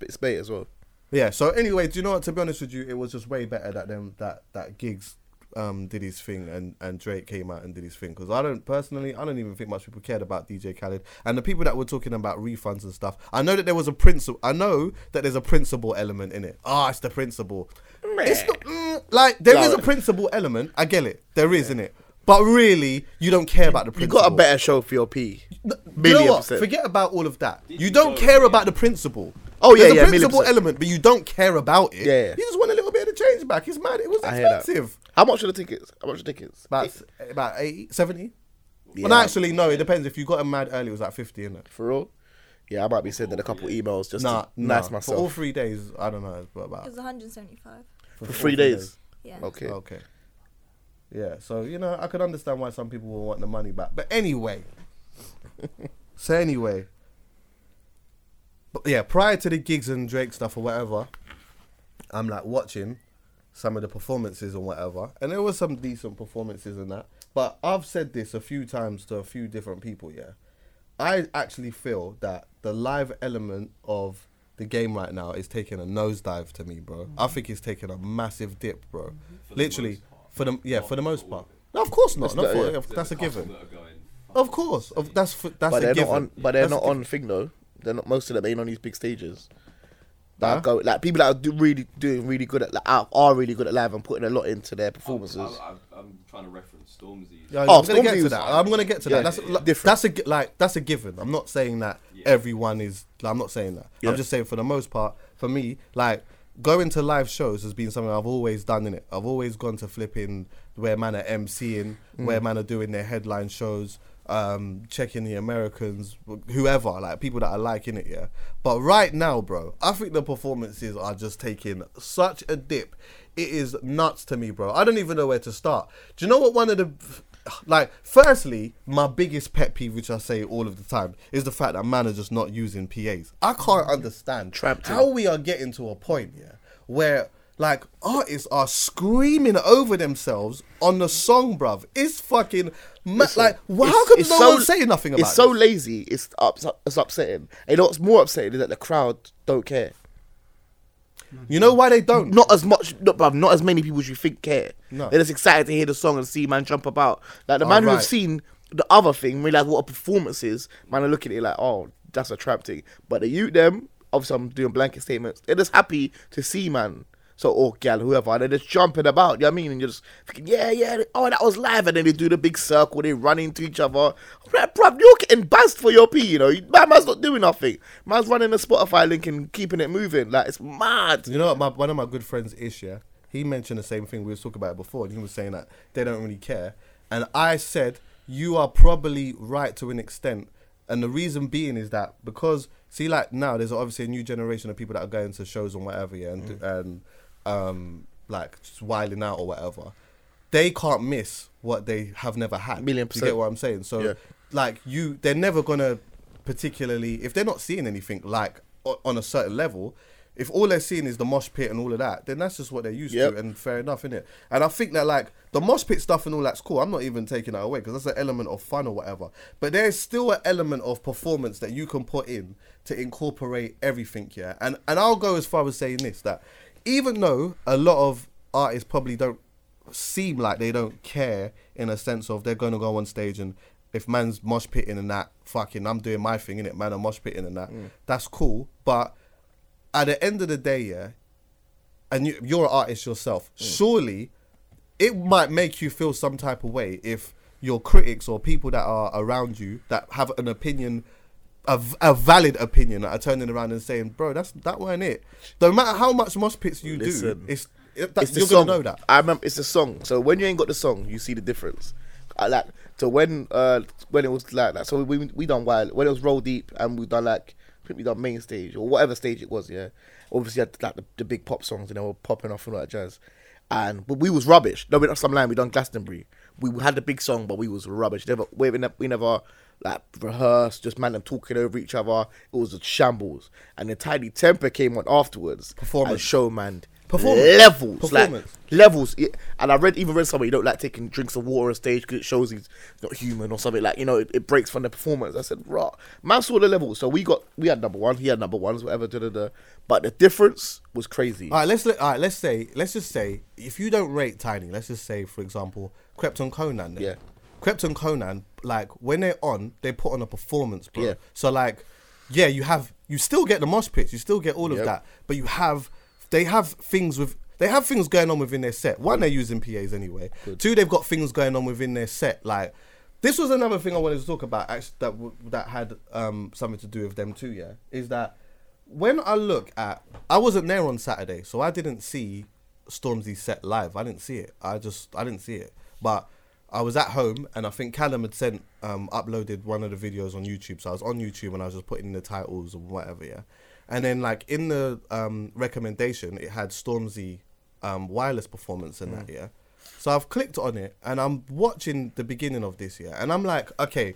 It's bait as well. Yeah. So anyway, do you know what? To be honest with you, it was just way better that them that that gigs um did his thing and and Drake came out and did his thing, because I don't personally I don't even think much people cared about D J Khaled, and the people that were talking about refunds and stuff. I know that there was a principle. I know that there's a principle element in it. Ah, oh, it's the principle. It's not, mm, like there no. is a principal element. I get it. There is, yeah. isn't it? But really, you don't care about the principle. You got a better show for your P. You know what? Percent. Forget about all of that. Did you don't you care about the principle. Oh yeah, there's yeah. There's a principle element, but you don't care about it. Yeah, yeah. You just want a little bit of the change back. It's mad. It was expensive. How much are the tickets? How much are the tickets? About it's, about eighty, seventy. Yeah. Well, no, actually, no. It depends. If you got them mad early, it was like fifty, isn't it? For real. Yeah, I might be sending a couple emails just nah, to nah. nice myself. For all three days, I don't know. But about it was one hundred seventy-five. For, for three days? days? Yeah. Okay. Okay. Yeah, so, you know, I could understand why some people will want the money back. But anyway. so anyway. But yeah, prior to the gigs and Drake stuff or whatever, I'm like watching some of the performances and whatever. And there were some decent performances and that. But I've said this a few times to a few different people, yeah. I actually feel that the live element of the game right now is taking a nosedive to me, bro. Mm-hmm. I think it's taking a massive dip, bro. Mm-hmm. For Literally, for the yeah, for the most part. No, of course not. not for, yeah. That's a given. Of course, of, that's for, that's but a given. On, but they're that's not on thing though. They're not. Most of them ain't on these big stages. That yeah. go like people that are do, really doing really good at like, are really good at live and putting a lot into their performances. I, I, I, I'm trying to reference Stormzy. Yeah, oh, I'm gonna get to that. I'm gonna get to yeah, that. That's yeah, yeah. Like, different. That's a like that's a given. I'm not saying that yeah. everyone is. Like, I'm not saying that. Yeah. I'm just saying for the most part, for me, like going to live shows has been something I've always done in it. I've always gone to flipping where man are emceeing, mm. where man are doing their headline shows. Um, checking the Americans, whoever, like people that I like in it, yeah. But right now, bro, I think the performances are just taking such a dip. It is nuts to me, bro. I don't even know where to start. Do you know what one of the, like, firstly, my biggest pet peeve, which I say all of the time, is the fact that man are just not using P As. I can't understand Trapped how in. we are getting to a point, yeah, where like artists are screaming over themselves on the song, bruv. It's fucking ma- it's like, well, how come no so, one's saying nothing about it? It's so this? lazy. It's ups- it's upsetting. And you know what's more upsetting is that the crowd don't care. You know why they don't? Not as much, not, bruv. Not as many people as you think care. No. They're just excited to hear the song and see man jump about. Like the man oh, who right. have seen the other thing realize what a performance is. Man are looking at it like, oh, that's a trap thing. But the youth them, obviously I'm doing blanket statements. They're just happy to see man. So, or gal, whoever, and they're just jumping about, you know what I mean? And you're just thinking, yeah, yeah, oh, that was live. And then they do the big circle, they run into each other. I'm like, bruv, you're getting buzzed for your pee, you know? Man, man's not doing nothing. Man's running the Spotify link and keeping it moving. Like, it's mad. You know what? My, one of my good friends, Ish, yeah, he mentioned the same thing. We were talking about it before, and he was saying that they don't really care. And I said, you are probably right to an extent. And the reason being is that because, see, like, now there's obviously a new generation of people that are going to shows and whatever, yeah, and... Mm. and Um, like just wilding out or whatever, they can't miss what they have never had. Million percent. You get what I'm saying? So, yeah. like you, they're never gonna particularly if they're not seeing anything like o- on a certain level. If all they're seeing is the mosh pit and all of that, then that's just what they're used yep. to, and fair enough, innit? And I think that like the mosh pit stuff and all that's cool. I'm not even taking that away because that's an element of fun or whatever. But there's still an element of performance that you can put in to incorporate everything, yeah. And and I'll go as far as saying this that. Even though a lot of artists probably don't seem like they don't care in a sense of they're going to go on stage and if man's mosh pitting and that, fucking, I'm doing my thing, innit? Man, I'm mosh pitting and that. Mm. That's cool. But at the end of the day, yeah, and you, you're an artist yourself, mm. surely it might make you feel some type of way if your critics or people that are around you that have an opinion A, a valid opinion that are turning around and saying, bro, that's that weren't it. No matter how much mosh pits you Listen, do, it's That, it's the you're song. Gonna know that. I remember it's the song. So when you ain't got the song, you see the difference. I like so when uh when it was like that. So we we, we done wild when it was Roll Deep and we done like I think we done Main Stage or whatever stage it was. Yeah, obviously had like the, the big pop songs and they were popping off and all that jazz. And but we was rubbish. No, we done some line. We done Glastonbury. We had the big song, but we was rubbish. Never we never. We never like rehearsed, just man them talking over each other. It was a shambles. And then Tidy Temper came on afterwards. Performance. And show man. Performance. Levels. Performance. Like, levels. Yeah. And I read even read somewhere, you don't like taking drinks of water on stage because it shows he's not human or something. Like, you know, it, it breaks from the performance. I said, rah. Man saw the levels. So we got, we had number one, he had number ones, whatever, da da da. But the difference was crazy. All right, let's, all right, let's say, let's just say, if you don't rate Tiny, let's just say, for example, Krept and Konan. Then. Yeah. Krept and Konan, like, when they're on, they put on a performance, bro. Yeah. So, like, yeah, you have, you still get the mosh pits, you still get all of yep. that, but you have, they have things with, they have things going on within their set. One, they're using P As anyway. Good. Two, they've got things going on within their set. Like, this was another thing I wanted to talk about, actually, that w- that had um, something to do with them too, yeah, is that when I look at, I wasn't there on Saturday, so I didn't see Stormzy's set live. I didn't see it. I just, I didn't see it. But I was at home, and I think Callum had sent, um, uploaded one of the videos on YouTube. So I was on YouTube, and I was just putting in the titles or whatever, yeah. And then, like, in the um, recommendation, it had Stormzy um, Wireless performance and mm. that, yeah. So I've clicked on it, and I'm watching the beginning of this, yeah. And I'm like, okay,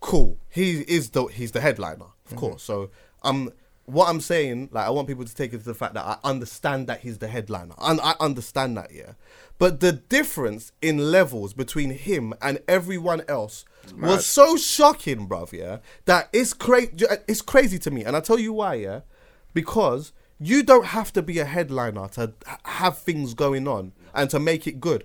cool. He is the he's the headliner, of mm. course. So um, what I'm saying, like, I want people to take it to the fact that I understand that he's the headliner. And I, I understand that, yeah. But the difference in levels between him and everyone else Mad. was so shocking, bruv, yeah, that it's, cra- it's crazy to me. And I tell you why, yeah, because you don't have to be a headliner to have things going on and to make it good.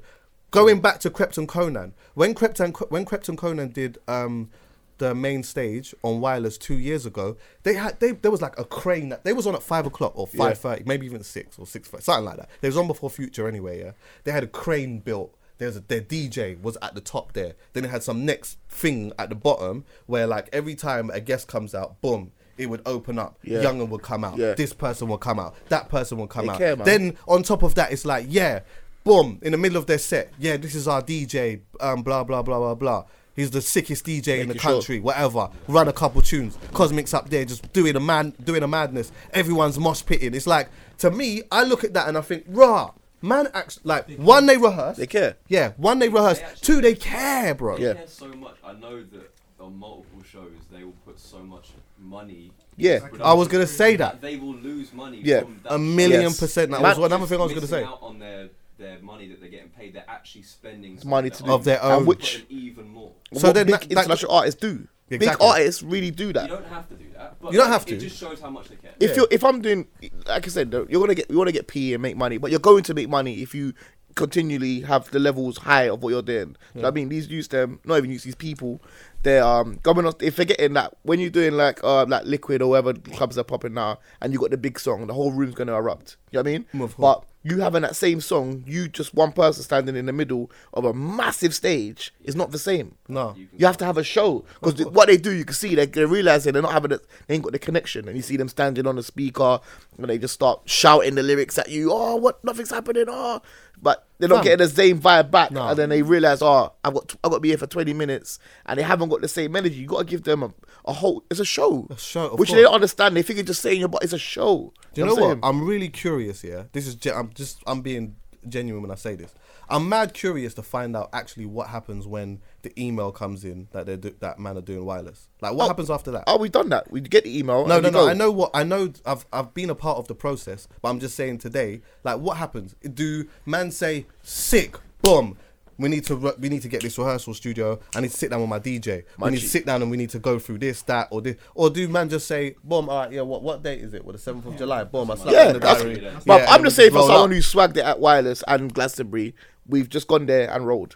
Going back to Krept and Konan, when Krept and, when Krept and Konan did um, the Main Stage on Wireless two years ago, they had they there was like a crane, that they was on at five o'clock or five thirty, yeah. maybe even six or six thirty, something like that. They was on before Future anyway, yeah. They had a crane built. There's a, their D J was at the top there. Then they had some next thing at the bottom where, like, every time a guest comes out, boom, it would open up. Yeah. Young'un would come out. Yeah. This person would come out. That person would come they out. Care, then on top of that, it's like, yeah, boom, in the middle of their set. Yeah, this is our D J, um, blah, blah, blah, blah, blah. He's the sickest D J Make in the country, sure. whatever. Run a couple tunes. Cosmic's up there just doing a man, doing a madness. Everyone's mosh pitting. It's like, to me, I look at that and I think, rah. Man, actually, like, they one, they rehearse. They care. Yeah, one, they rehearse. They actually, two, they care, bro. They yeah. care so much. I know that on multiple shows, they will put so much money. Yeah, I was going to say that. They will lose money yeah. from that. A million yes. percent. That was another thing I was going to say. Out on their, their money that they're getting paid, they're actually spending money to of their own. And which, even more. So then big that, international that, artists do. Exactly. Big artists really do that. You don't have to do that. But you don't have to. It just shows how much they care. If yeah. you if I'm doing, like I said, you're gonna get you want to get P and make money, but you're going to make money if you continually have the levels high of what you're doing. Yeah. So I mean, these use them, not even use these people. They're um going on. If they're getting that when you're doing like uh like Liquid or whatever clubs are popping now, and you got the big song, the whole room's gonna erupt. You know what I mean? Mm, but you having that same song, you just one person standing in the middle of a massive stage is not the same. No. You have to have a show. Because what they do, you can see, they, they're realising they're not having a, they ain't got the connection. And you see them standing on the speaker and they just start shouting the lyrics at you. Oh, what? Nothing's happening. Oh. But they're not no. getting the same vibe back. No. And then they realise, oh, I've got, t- I've got to be here for twenty minutes. And they haven't got the same energy. You got to give them a, a whole... It's a show. A show, of Which course. They don't understand. They think you're just saying your it's a show. Do you know, know what? what? I'm really curious here. Yeah? This is... I'm just... I'm being genuine when I say this. I'm mad curious to find out actually what happens when the email comes in that they do, that man are doing Wireless. Like, what oh, happens after that? Oh, we've done that. We get the email. No, no, no. Go. I know what I know. I've I've been a part of the process, but I'm just saying today, like, what happens? Do man say sick? Boom. We need to re- we need to get this rehearsal studio. I need to sit down with my D J. My we need G- to sit down and we need to go through this, that, or this. Or do man just say, boom, all right, yeah, what what date is it? Well, the seventh of yeah. July, boom, I slapped yeah, in the diary. Yeah, but I'm just saying for someone up. who swagged it at Wireless and Glastonbury, we've just gone there and rolled.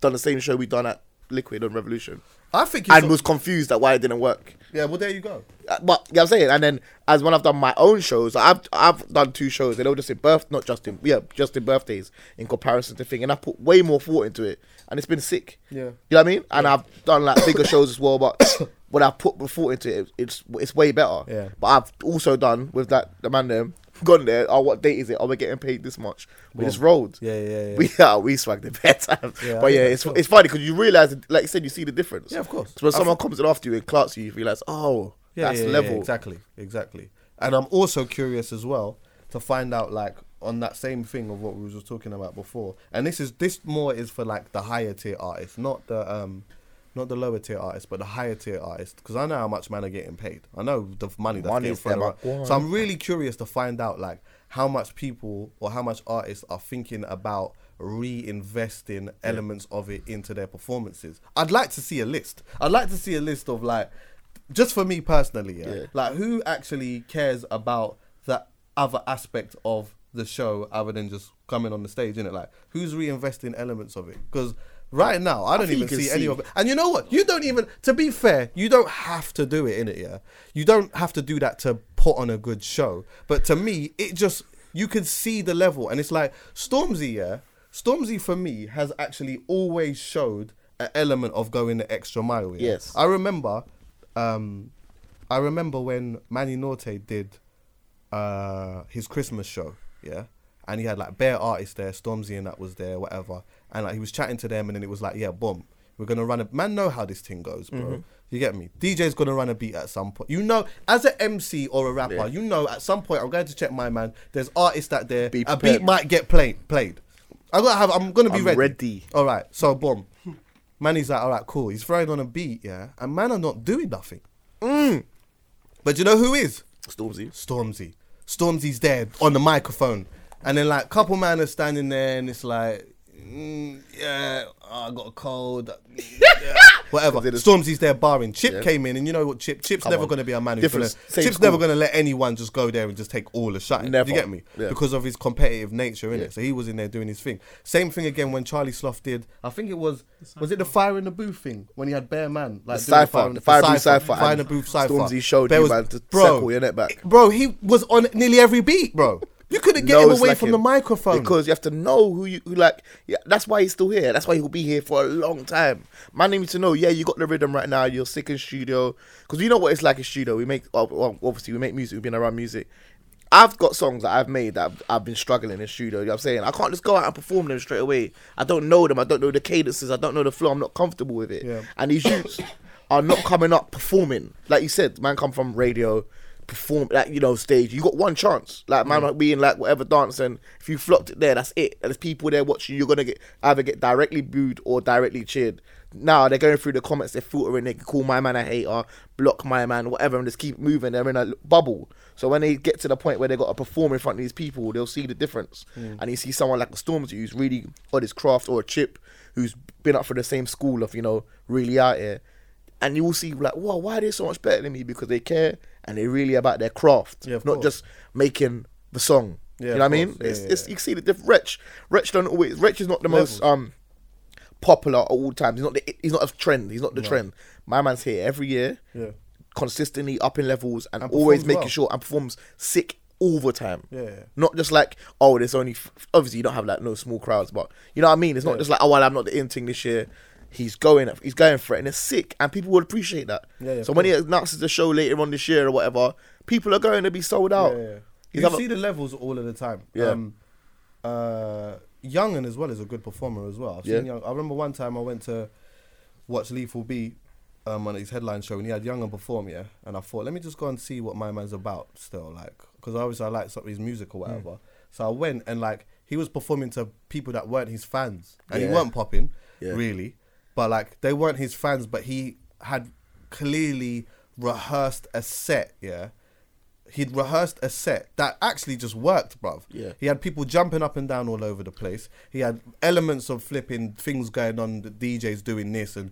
Done the same show we done at Liquid and Revolution. I think And a- was confused at why it didn't work. Yeah, well, there you go. Uh, but, yeah, I'm saying, and then as when I've done my own shows, I've I've done two shows, they were just in birth, not just in, yeah, just in birthdays in comparison to thing, and I put way more thought into it, and it's been sick. Yeah. You know what I mean? And yeah. I've done, like, bigger shows as well, but when I put the thought into it, it's it's way better. Yeah. But I've also done, with that, the man there, gone there. Oh, what date is it? Oh, we're getting paid this much. We Boom. just rolled. Yeah, yeah, yeah. We uh, we swagged the bad time. Yeah, but yeah, it's cool. It's funny because you realise, like you said, you see the difference. Yeah, of course. Because when I've... someone comes in after you and clerks you, you realise, oh, yeah, that's yeah, yeah, level. Yeah, exactly, exactly. And I'm also curious as well to find out, like, on that same thing of what we were just talking about before. And this is this more is for, like, the higher tier artists, not the um, not the lower tier artists, but the higher tier artists. Because I know how much man are getting paid. I know the money that's money getting thrown around. So I'm really curious to find out, like, how much people or how much artists are thinking about reinvesting yeah. elements of it into their performances. I'd like to see a list. I'd like to see a list of, like, just for me personally, yeah, yeah. like, who actually cares about the other aspect of the show other than just coming on the stage, innit? Like, who's reinvesting elements of it? Because right now, I don't I even see, see any of it. And you know what? You don't even, to be fair, you don't have to do it, innit, yeah? You don't have to do that to put on a good show. But to me, it just, you can see the level. And it's like, Stormzy, yeah? Stormzy, for me, has actually always showed an element of going the extra mile, yeah? Yes. I remember, um, I remember when Mani Norte did uh, his Christmas show. Yeah, and he had like bare artists there, Stormzy and that was there, whatever, and like he was chatting to them, and then it was like, yeah, boom, we're gonna run a man know how this thing goes, bro. Mm-hmm. You get me? D J's gonna run a beat at some point. You know, as an M C or a rapper, yeah. you know, at some point I'm going to check my man. There's artists out there. Be a beat might get played. Played. I gotta have. I'm gonna be I'm ready. ready. All right. So boom, man. He's like, all right, cool. He's throwing on a beat, yeah, and man, I'm not doing nothing. Mm. But you know who is? Stormzy. Stormzy. Stormzy's there on the microphone. And then, like, couple man are standing there, and it's like, mm, yeah, oh, I got a cold. Yeah. Whatever. Stormzy's there barring. Chip yeah. came in, and you know what, Chip? Chip's Come never going to be a man who's going to... Chip's school. never going to let anyone just go there and just take all the shine. Never. Do you get me? Yeah. Because of his competitive nature, innit? Yeah. So he was in there doing his thing. Same thing again when Charlie Slough did, I think it was... Was it the Fire in the Booth thing? When he had Bear Man? Like, the Cypher. The Fire in the Booth Cypher. Fire in the Booth Cypher. Stormzy showed Bear you, was, man, to bro, circle your neck back. Bro, he was on nearly every beat, bro. You couldn't get no, him away like from him. the microphone. Because you have to know who you who like. Yeah, that's why he's still here. That's why he'll be here for a long time. Man needs to know, yeah, you got the rhythm right now. You're sick in studio. Because you know what it's like in studio. We make, well, obviously, we make music. We've been around music. I've got songs that I've made that I've, I've been struggling in studio. You know what I'm saying? I can't just go out and perform them straight away. I don't know them. I don't know the cadences. I don't know the flow. I'm not comfortable with it. Yeah. And these youths are not coming up performing. Like you said, man come from radio. Perform, like, you know, stage, you got one chance, like, man, mm. being like whatever dance, and if you flopped it there, that's it. And there's people there watching, you're gonna get either get directly booed or directly cheered. Now they're going through the comments, they're filtering, they can call my man a hater, block my man, whatever, and just keep moving. They're in a bubble. So when they get to the point where they got to perform in front of these people, they'll see the difference. Mm. And you see someone like a Stormzy who's really got his craft, or a Chip who's been up for the same school of, you know, really out here. And you will see, like, wow, why are they so much better than me? Because they care and they're really about their craft, yeah, not course. just making the song. Yeah, you know what I mean? Yeah, it's, yeah, it's, you see the difference. Rich, Rich don't always. Rich is not the Levels. most um, popular at all times. He's not. The, he's not a trend. He's not the no. trend. My man's here every year, yeah. consistently up in levels and, and always making well. sure and performs sick all the time. Yeah, yeah. Not just like, oh, there's only f- obviously you don't have like no small crowds, but you know what I mean. It's not yeah. just like, oh, well, I'm not the in thing this year. He's going, he's going for it, and it's sick, and people will appreciate that. Yeah, yeah, so when he announces the show later on this year or whatever, people are going to be sold out. Yeah, yeah. You never... see the levels all of the time. Yeah. Um, uh, Young'un as well is a good performer as well. I've seen yeah. Young, I remember one time I went to watch Lethal B um, on his headline show, and he had Young'un perform, yeah, and I thought, let me just go and see what my man's about still, like, because obviously I like some of his music or whatever. Mm. So I went, and like he was performing to people that weren't his fans, and yeah. he weren't popping yeah. really. But like they weren't his fans, but he had clearly rehearsed a set, yeah. He'd rehearsed a set that actually just worked, bruv. Yeah. He had people jumping up and down all over the place. He had elements of flipping things going on, the D Js doing this and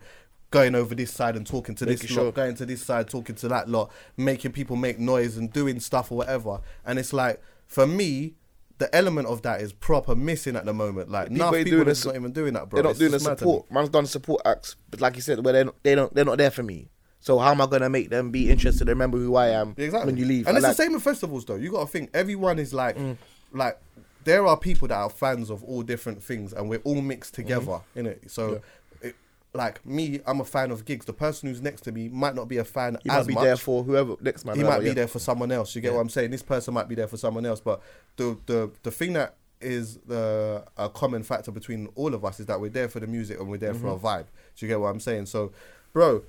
going over this side and talking to making this sure. lot, going to this side, talking to that lot, making people make noise and doing stuff or whatever. And it's like, for me, the element of that is proper missing at the moment. Like, people, enough people that's su- not even doing that, bro. They're not it's doing the support. Man's done support acts, but like you said, where they don't, they don't, they're not there for me. So how am I gonna make them be interested and remember who I am exactly. when you leave? And I it's like- the same with festivals, though. You gotta think everyone is like, mm. like there are people that are fans of all different things, and we're all mixed together, mm-hmm. innit? So. Yeah. like me, I'm a fan of gigs. The person who's next to me might not be a fan he as much. He might be much. there for whoever next man. He might be yeah. there for someone else. You get yeah. what I'm saying? This person might be there for someone else. But the the the thing that is the a common factor between all of us is that we're there for the music and we're there mm-hmm. for a vibe. Do you get what I'm saying? So, bro,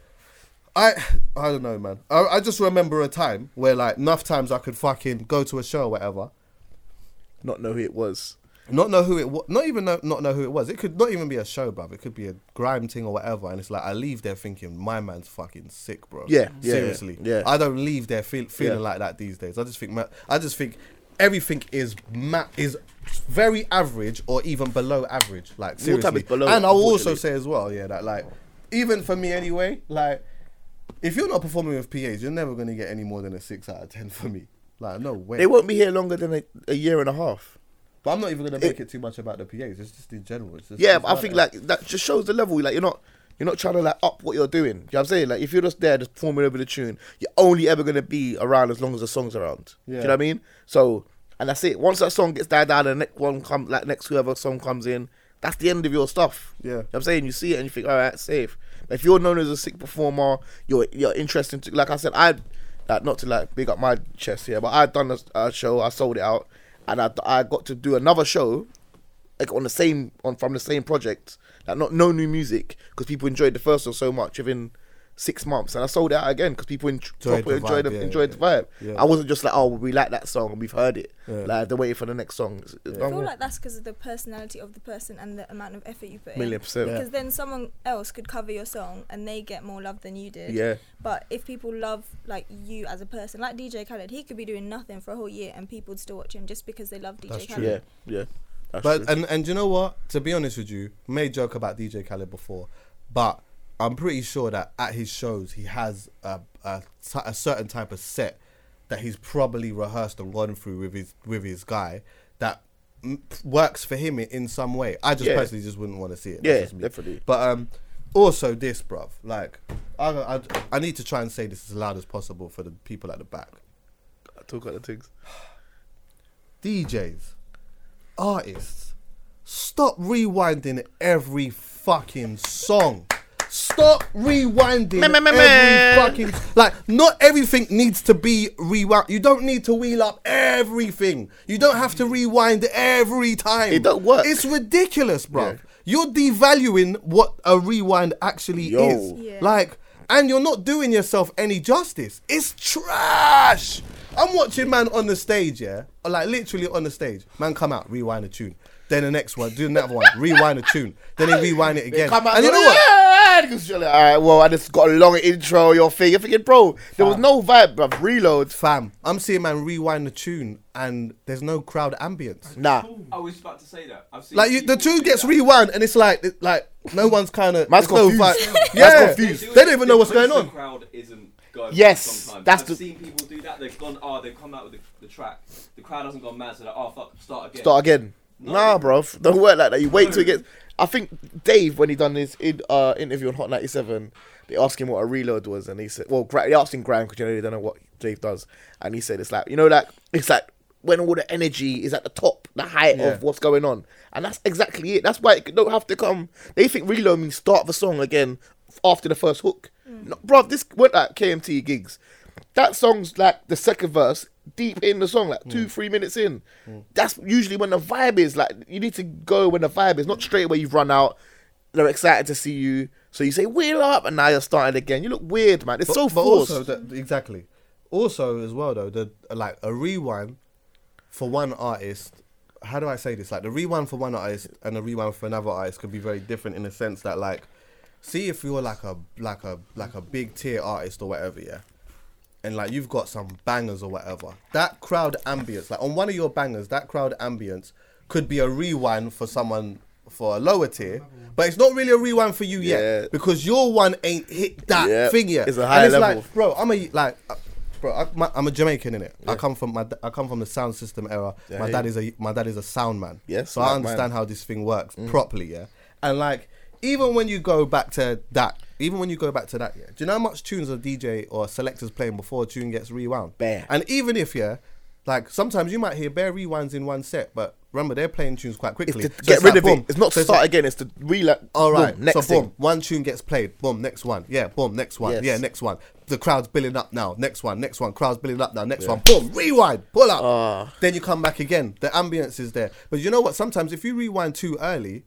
I I don't know, man. I, I just remember a time where like enough times I could fucking go to a show or whatever, not know who it was. Not know who it was, not even know, not know who it was. It could not even be a show, bruv. It could be a grime thing or whatever. And it's like, I leave there thinking, my man's fucking sick, bro. Yeah, yeah seriously. Yeah, yeah. I don't leave there feel, feeling yeah. like that these days. I just think, I just think everything is ma- is very average or even below average. Like, seriously. Below, and I'll also say as well, yeah, that like, even for me anyway, like, if you're not performing with P As, you're never going to get any more than a six out of ten for me. Like, no way. They won't be here longer than a, a year and a half. But I'm not even gonna make it, it too much about the P As. It's just in general. It's just, yeah, it's but I think like that just shows the level. Like you're not, you're not trying to like up what you're doing. You know what I'm saying? Like if you're just there, just performing over the tune, you're only ever gonna be around as long as the song's around. Yeah. Do you know what I mean? So and that's it. Once that song gets died down, the next one comes, like next whoever song comes in, that's the end of your stuff. Yeah, you know what I'm saying? You see it and you think, all right, safe. If you're known as a sick performer, you're you're interesting. To, like I said, I like not to like big up my chest here, but I done a, a show, I sold it out. And I, I got to do another show, like on the same on from the same project, like not no new music because people enjoyed the first one so much within six months, and I sold it out again because people en- enjoyed the enjoyed vibe. The, yeah, enjoyed yeah, the vibe. Yeah. I wasn't just like, oh, we like that song and we've heard it. Yeah. Like they're waiting for the next song. It's, it's I feel like that's because of the personality of the person and the amount of effort you put million in. Million percent. Because yeah. then someone else could cover your song and they get more love than you did. Yeah. But if people love like you as a person, like D J Khaled, he could be doing nothing for a whole year and people would still watch him just because they love D J that's Khaled. True. Yeah, yeah. That's but true. and and you know what? To be honest with you, made joke about D J Khaled before, but I'm pretty sure that at his shows he has a, a, a certain type of set that he's probably rehearsed and gone through with his with his guy that m- works for him in, in some way. I just yeah. personally just wouldn't want to see it. That's yeah, just me. Definitely. But um, also this, bruv. Like, I, I I need to try and say this as loud as possible for the people at the back. I talk about the things. D Js, artists, stop rewinding every fucking song. Stop rewinding man, man, man, every man. fucking... Like, not everything needs to be rewound. You don't need to wheel up everything. You don't have to rewind every time. It don't work. It's ridiculous, bro. Yeah. You're devaluing what a rewind actually Yo. is. Yeah. Like, and you're not doing yourself any justice. It's trash. I'm watching man on the stage, yeah? Like, literally on the stage. Man come out, rewind a tune. Then the next one, do another one, rewind a tune. Then they rewind it again. Come out and you know what? Like, all right, well, I just got a long intro, your thing. You're thinking, bro, there fam. was no vibe, bro. Reload. Fam, I'm seeing man rewind the tune and there's no crowd ambience. Nah. I was about to say that. I've seen like, you, the tune gets that. rewound and it's like, it's like no one's kind of... Man's confused. No yeah. confused. They, do, they don't even know what's going on. The crowd isn't going yes, sometimes. That's I've the... seen people do that. They've gone, oh, they've come out with the, the track. The crowd hasn't gone mad, so they're like, oh, fuck, start again. Start again. No. Nah, bro, don't work like that. You wait till it gets... I think Dave, when he done his in, uh, interview on Hot ninety-seven, they asked him what a reload was, and he said, well, they asked him Graham, because you know, they don't know what Dave does, and he said, it's like, you know, like, it's like, when all the energy is at the top, the height yeah. of what's going on, and that's exactly it. That's why it don't have to come, they think reload means start the song again after the first hook. Mm. No, bro, this went at K M T gigs. That song's like the second verse, deep in the song, like mm. two, three minutes in. Mm. That's usually when the vibe is. Like, you need to go when the vibe is, not straight away you've run out, they're excited to see you. So you say, wheel up, and now you're starting again. You look weird, man. It's but, so but forced. Also that, exactly. Also, as well, though, the like a rewind for one artist, how do I say this? Like, the rewind for one artist and a rewind for another artist could be very different in the sense that, like, see if you're like a like a like a big tier artist or whatever, yeah? And like you've got some bangers or whatever, that crowd ambience, like on one of your bangers, that crowd ambience could be a rewind for someone for a lower tier, but it's not really a rewind for you yeah. yet because your one ain't hit that yeah. thing yet. It's a high and it's level, like, bro. I'm a like, bro. I, my, I'm a Jamaican innit. Yeah. I come from my I come from the sound system era. Yeah, my dad yeah. is a my dad is a sound man. Yes, so I understand man. how this thing works mm. properly. Yeah, and like even when you go back to that. Even when you go back to that, yeah. Do you know how much tunes a D J or a selector's playing before a tune gets rewound? Bare. And even if, yeah, Like, sometimes you might hear bare rewinds in one set, but remember, they're playing tunes quite quickly. It's to so get it's rid like, of boom. It. It's not to so start like, again, it's to relapse. All right, boom, next so boom, thing. One tune gets played, boom, next one. Yeah, boom, next one. Yes. Yeah, next one. The crowd's building up now. Next one, next one. Crowd's building up now. Next yeah. one, boom, rewind, pull up. Uh, then you come back again. The ambience is there. But you know what? Sometimes if you rewind too early,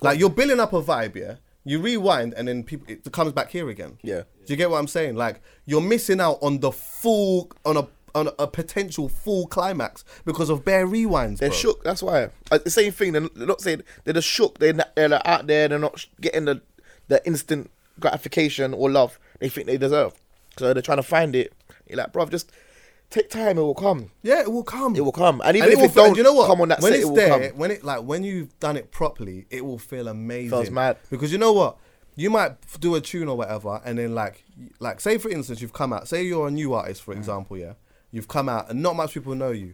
like you're building up a vibe, yeah? You rewind and then people, it comes back here again. Yeah. Do you get what I'm saying? Like, you're missing out on the full, on a, on a potential full climax because of bare rewinds. They're bro. shook. That's why. It's the same thing. They're not saying they're just shook. They're, not, they're like out there. They're not getting the the instant gratification or love they think they deserve. So they're trying to find it. You're like, bruv, just take time. It will come. Yeah, it will come. It will come. And even and if it, it don't, you know what? Come on that when set, it's it will there, come. When it like when you've done it properly, it will feel amazing. Feels mad because you know what. You might do a tune or whatever, and then like like say for instance you've come out. Say you're a new artist, for mm. example, yeah. You've come out and not much people know you.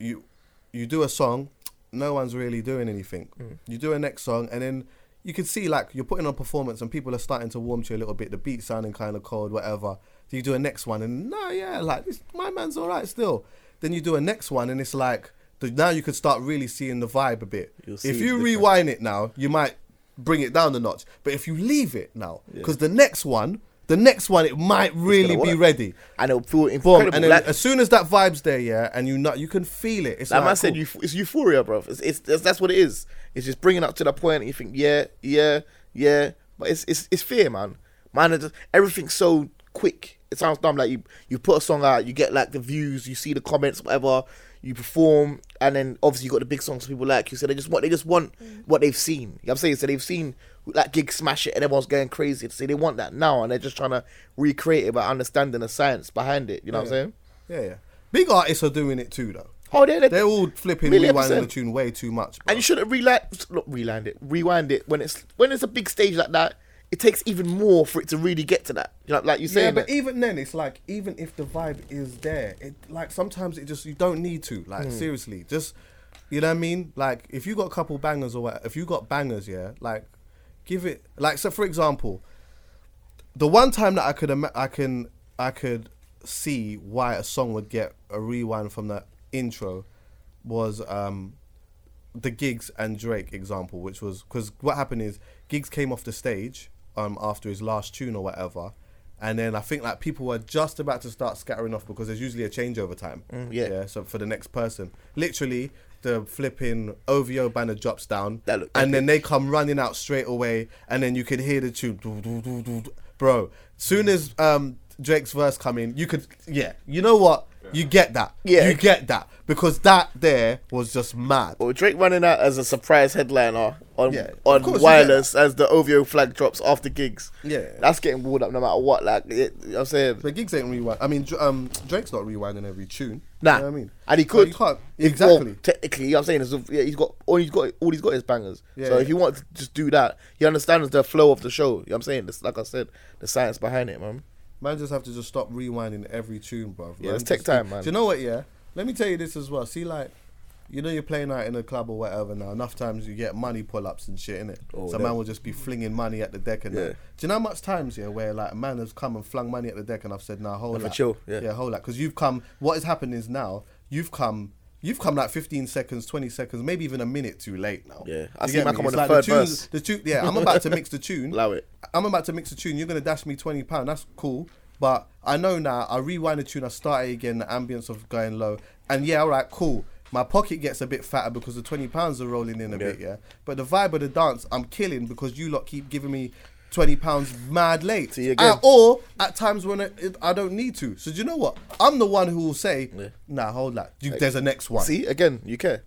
You you do a song, no one's really doing anything. Mm. You do a next song and then you can see like you're putting on a performance and people are starting to warm to you a little bit. The beat's sounding kind of cold, whatever. So you do a next one and no, yeah, like this, my man's all right still. Then you do a next one and it's like, the, now you could start really seeing the vibe a bit. If you rewind it now, you might bring it down a notch. But if you leave it now, because yeah. the next one, The next one, it might really be ready, and it'll feel incredible. Boom. And then like, as soon as that vibe's there, yeah, and you know, you can feel it. It's like, like I said, cool. you, it's euphoria, bro. It's, it's, it's that's what it is. It's just bringing up to that point. And you think, yeah, yeah, yeah, but it's it's it's fear, man. Man, it's just, everything's so quick. It sounds dumb. Like you, you put a song out, you get like the views, you see the comments, whatever. You perform, and then obviously you got the big songs people like you. So they just want, they just want mm. what they've seen. You know what I'm saying? So they've seen that gig smash it, and everyone's going crazy. So they want that now, and they're just trying to recreate it by understanding the science behind it. You know yeah, what I'm yeah. saying? Yeah, yeah. Big artists are doing it too, though. Oh, they're, they're, they're all flipping rewinding the tune way too much. Bro. And you shouldn't rewind, not rewind it, rewind it when it's when it's a big stage like that. It takes even more for it to really get to that. You know, like you saying. Yeah, but that. even then, it's like, even if the vibe is there, it like sometimes it just, you don't need to. Like, mm. seriously, just, you know what I mean? Like, if you got a couple bangers or whatever, if you got bangers, yeah, like, give it, like, so for example, the one time that I could, ima- I can, I could see why a song would get a rewind from the intro was um, the Gigs and Drake example, which was, because what happened is Gigs came off the stage Um, after his last tune or whatever, and then I think like people were just about to start scattering off because there's usually a changeover time. Mm, yeah. yeah. So for the next person, literally the flipping O V O banner drops down, that look, and then they come running out straight away, and then you could hear the tune, do, do, do, do, do. Bro. Soon as um, Drake's verse come in, you could, yeah, you know what, yeah. you get that, yeah, you get that because that there was just mad. Well, Drake running out as a surprise headliner. On yeah, on wireless as the O V O flag drops after gigs. Yeah, that's getting walled up no matter what. Like it, you know what I'm saying, but gigs ain't rewind. I mean, um, Drake's not rewinding every tune. Nah, you know what I mean, and he could so he exactly. Well, technically, you know what I'm saying, yeah, he's got all he's got all he's got is bangers. Yeah, so yeah. if you want to just do that, he understands the flow of the show. You know what I'm saying, it's, like I said, the science behind it, man. Man, just have to just stop rewinding every tune, bro. Yeah, man, it's tech time, man. Do you know what? Yeah, let me tell you this as well. See, like. You know you're playing out in a club or whatever now. Enough times you get money pull-ups and shit, innit? Oh, so yeah. man will just be flinging money at the deck and yeah. that. Do you know how much times yeah where like a man has come and flung money at the deck and I've said nah hold up, chill. Yeah. yeah hold up, because you've come. What is happening is now you've come. You've come like fifteen seconds, twenty seconds, maybe even a minute too late now. Yeah, I you see. I come on the like third the tunes, verse. The tune, yeah. I'm about to mix the tune. Allow it. I'm about to mix the tune. You're gonna dash me twenty pound. That's cool. But I know now. I rewind the tune. I start it again. The ambience of going low. And yeah, all right, cool. My pocket gets a bit fatter because the twenty pounds are rolling in a yeah. bit, yeah? But the vibe of the dance, I'm killing because you lot keep giving me twenty pounds mad late. See, again. At, or at times when it, it, I don't need to. So do you know what? I'm the one who will say, yeah. nah, hold that. You, like, there's a next one. See, again, you care.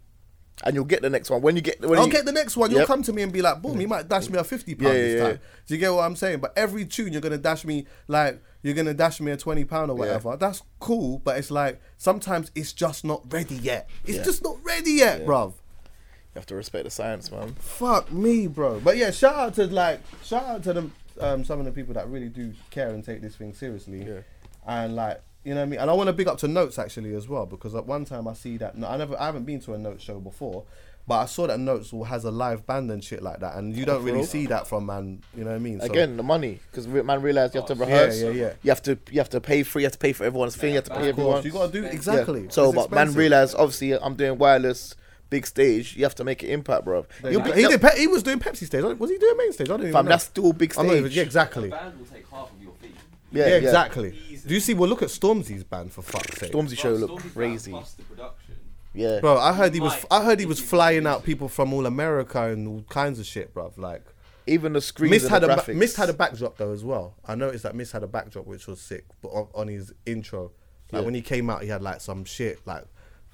And you'll get the next one. When you get... When I'll you, get the next one. Yep. You'll come to me and be like, boom, you might dash me a fifty pounds yeah, yeah, this time. Yeah, yeah. Do you get what I'm saying? But every tune, you're going to dash me like... You're going to dash me a twenty pound or whatever. Yeah. That's cool, but it's like, sometimes it's just not ready yet. It's yeah. just not ready yet, yeah. bruv. You have to respect the science, man. Fuck me, bro. But yeah, shout out to like, shout out to them, um, some of the people that really do care and take this thing seriously. Yeah. And like, you know what I mean? And I want to big up to Notes actually as well, because at one time I see that, no, I never, I haven't been to a Notes show before, But I saw that Notes has a live band and shit like that, and you don't really see that from Man. You know what I mean? So, again, the money, because Man realised you have to rehearse. Yeah, yeah, yeah. You have to, you have to pay for, you have to pay for everyone's thing. You have to pay everyone. You got to do exactly. Yeah. So, but Man realised, obviously, I'm doing wireless. Big stage, you have to make an impact, bro. Be, he, did pe- he was doing Pepsi stage. Was he doing main stage? I don't even Fam, know. That's still big stage. Even, yeah, exactly. The band will take half of your fee. Yeah, yeah, exactly. Easy. Do you see? Well, look at Stormzy's band, for fuck's sake. Stormzy show looked Stormzy's crazy. Bust the production. Yeah, bro. I heard he was. I heard he was flying out people from all America and all kinds of shit, bro. Like even the screens. Mist had the a ba- Mist had a backdrop though as well. I noticed that Mist had a backdrop which was sick, but on, on his intro, like yeah. when he came out, he had like some shit like.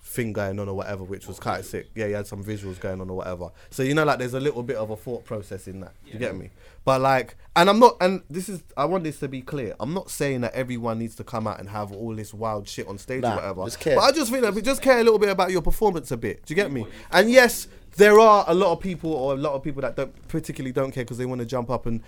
thing going on or whatever, which was quite sick. Yeah, he had some visuals going on or whatever. So you know, like there's a little bit of a thought process in that. Yeah. You get me? But like, and I'm not, and this is, I want this to be clear. I'm not saying that everyone needs to come out and have all this wild shit on stage nah, or whatever. Just care. But I just think that we just care a little bit about your performance a bit. Do you get me? And yes, there are a lot of people or a lot of people that don't particularly don't care because they want to jump up and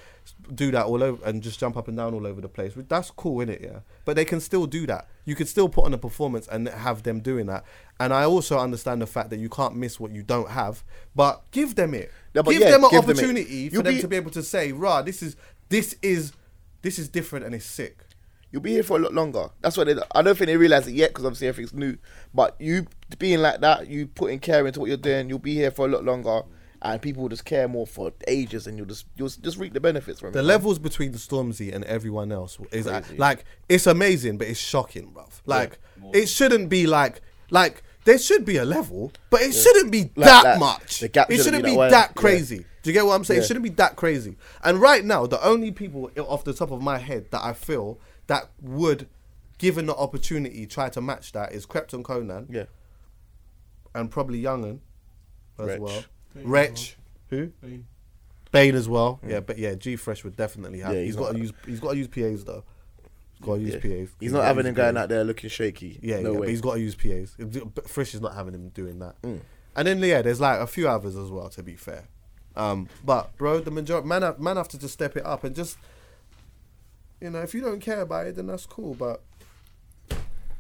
do that all over and just jump up and down all over the place. That's cool, innit? Yeah. But they can still do that. You could still put on a performance and have them doing that. And I also understand the fact that you can't miss what you don't have, but give them it. No, but give yeah, them an give opportunity them for You'll them be... to be able to say, rah, this is this is this is different and it's sick. You'll be here for a lot longer. That's what they, I don't think they realise it yet because obviously everything's new. But you being like that, you putting care into what you're doing, you'll be here for a lot longer. And people will just care more for ages, and you'll just you'll just reap the benefits from it. The levels between Stormzy and everyone else is like, like it's amazing, but it's shocking, bruv. Like yeah, it shouldn't be like like there should be a level, but it yeah. shouldn't be like that, that much. The gap it shouldn't, shouldn't be, be that, that crazy. Yeah. Do you get what I'm saying? Yeah. It shouldn't be that crazy. And right now, the only people off the top of my head that I feel that would, given the opportunity, try to match that is Krept and Konan, yeah, and probably Young'un as Rich. well. Rich, who? Bane. Bane as well. Yeah, but yeah, G Fresh would definitely have. Yeah, he's, he's got to use. He's got to use P As though. He's got to use yeah. P As. He's, he's not having him going out there looking shaky. Yeah, no yeah, way. But he's got to use P As. Frisch is not having him doing that. Mm. And then yeah, there's like a few others as well. To be fair, um, but bro, the majority man have, man have to just step it up and just, you know, if you don't care about it, then that's cool. But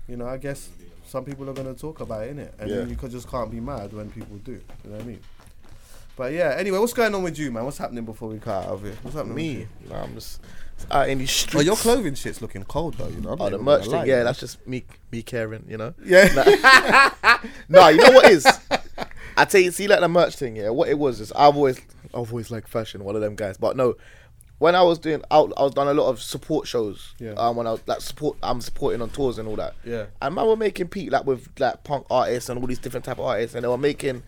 you know, I guess some people are gonna talk about it, innit? And yeah. then you could, just can't be mad when people do. You know what I mean? But yeah, anyway, what's going on with you, man? What's happening before we cut out of here? What's happening Me? With nah, I'm just out in these streets. Oh, your clothing shit's looking cold, though, you know? I'm oh, the merch thing, lie, yeah, man. That's just me me caring, you know? Yeah. Nah, nah you know what is? I tell you, see, like the merch thing, yeah? What it was is, I've always, I've always liked fashion, one of them guys. But no, when I was doing, I, I was doing a lot of support shows. Yeah. Um, when I was, like, support, I'm supporting on tours and all that. Yeah. And man, we're making Pete, like, with, like, punk artists and all these different type of artists, and they were making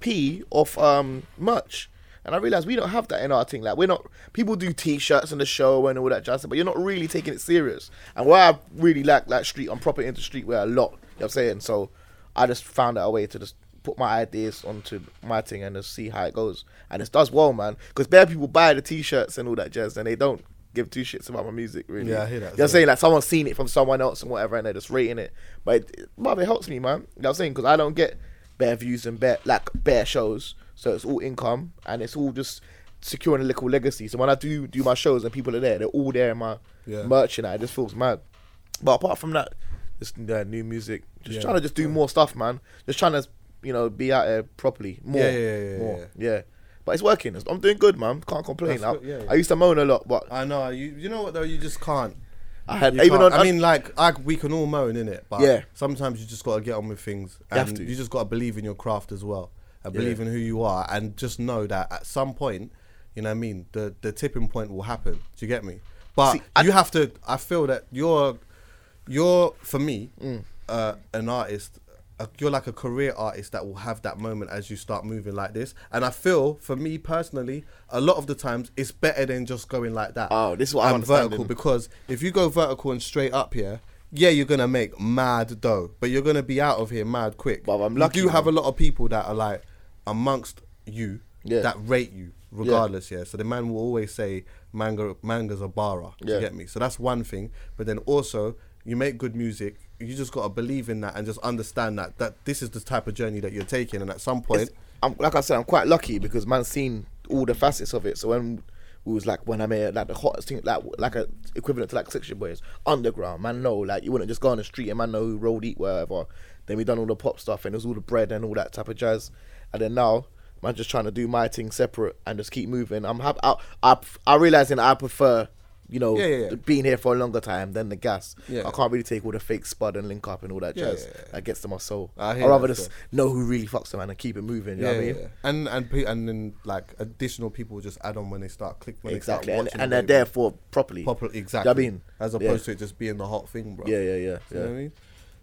P off um merch, and I realised we don't have that in our thing. Like, we're not, people do t-shirts and the show and all that jazz, but you're not really taking it serious. And why I really like that street, I'm proper into streetwear a lot, you know what I'm saying? So I just found out a way to just put my ideas onto my thing and just see how it goes, and it does well, man, because bare people buy the t-shirts and all that jazz and they don't give two shits about my music, really. Yeah, I hear that. You know what I'm saying? Like, someone's seen it from someone else and whatever, and they're just rating it, but it, man, it helps me, man, you know what I'm saying, because I don't get bare views and bare, like, bare shows, so it's all income and it's all just securing a little legacy. So when I do do my shows and people are there, they're all there in my yeah. merch and that, it just feels mad. But apart from that, just uh, new music, just yeah. trying to just do yeah. more stuff, man. Just trying to, you know, be out there properly more, yeah, yeah, yeah, yeah, more, yeah. yeah. But it's working. I'm doing good, man. Can't complain. Now, yeah, yeah. I used to moan a lot, but I know you. You know what though, you just can't. I had even on, I mean, like, I, we can all moan, innit? But yeah. sometimes you just got to get on with things. And you have to. You just got to believe in your craft as well. And believe yeah. in who you are. And just know that at some point, you know what I mean, the, the tipping point will happen. Do you get me? But See, I, you have to, I feel that you're, you're for me, mm. uh, an artist. A, you're like a career artist that will have that moment as you start moving like this. And I feel, for me personally, a lot of the times it's better than just going like that. Oh, this is what I'm vertical, because if you go vertical and straight up here, yeah, you're gonna make mad dough, but you're gonna be out of here mad quick. But I'm lucky. You do have man. a lot of people that are like amongst you yeah. that rate you regardless. Yeah. yeah. So the man will always say, "Manga, manga's a bara." Yeah. You get me? So that's one thing. But then also, you make good music. You just got to believe in that and just understand that that this is the type of journey that you're taking. And at some point, I'm, like I said, I'm quite lucky because man's seen all the facets of it. So when who was like, when I made like the hottest thing, like like a equivalent to like Section Boys, underground, man. No, like you wouldn't just go on the street and man know who rolled, eat, whatever. Then we done all the pop stuff and it was all the bread and all that type of jazz. And then now, man, just trying to do my thing separate and just keep moving. I'm happy. I I, I realizing I prefer, you know, yeah, yeah, yeah. being here for a longer time than the gas. Yeah. I can't really take all the fake spud and link up and all that yeah, jazz. Yeah, yeah. That gets to my soul. I I'd rather just stuff. know who really fucks them, man, and keep it moving. You yeah, know what yeah, I mean? Yeah. And and pe- and then like additional people just add on when they start clicking. Exactly, start and, and they're there for properly. Properly, exactly. You know what I mean, as opposed yeah. to it just being the hot thing, bro. Yeah, yeah, yeah. You yeah. know what I mean?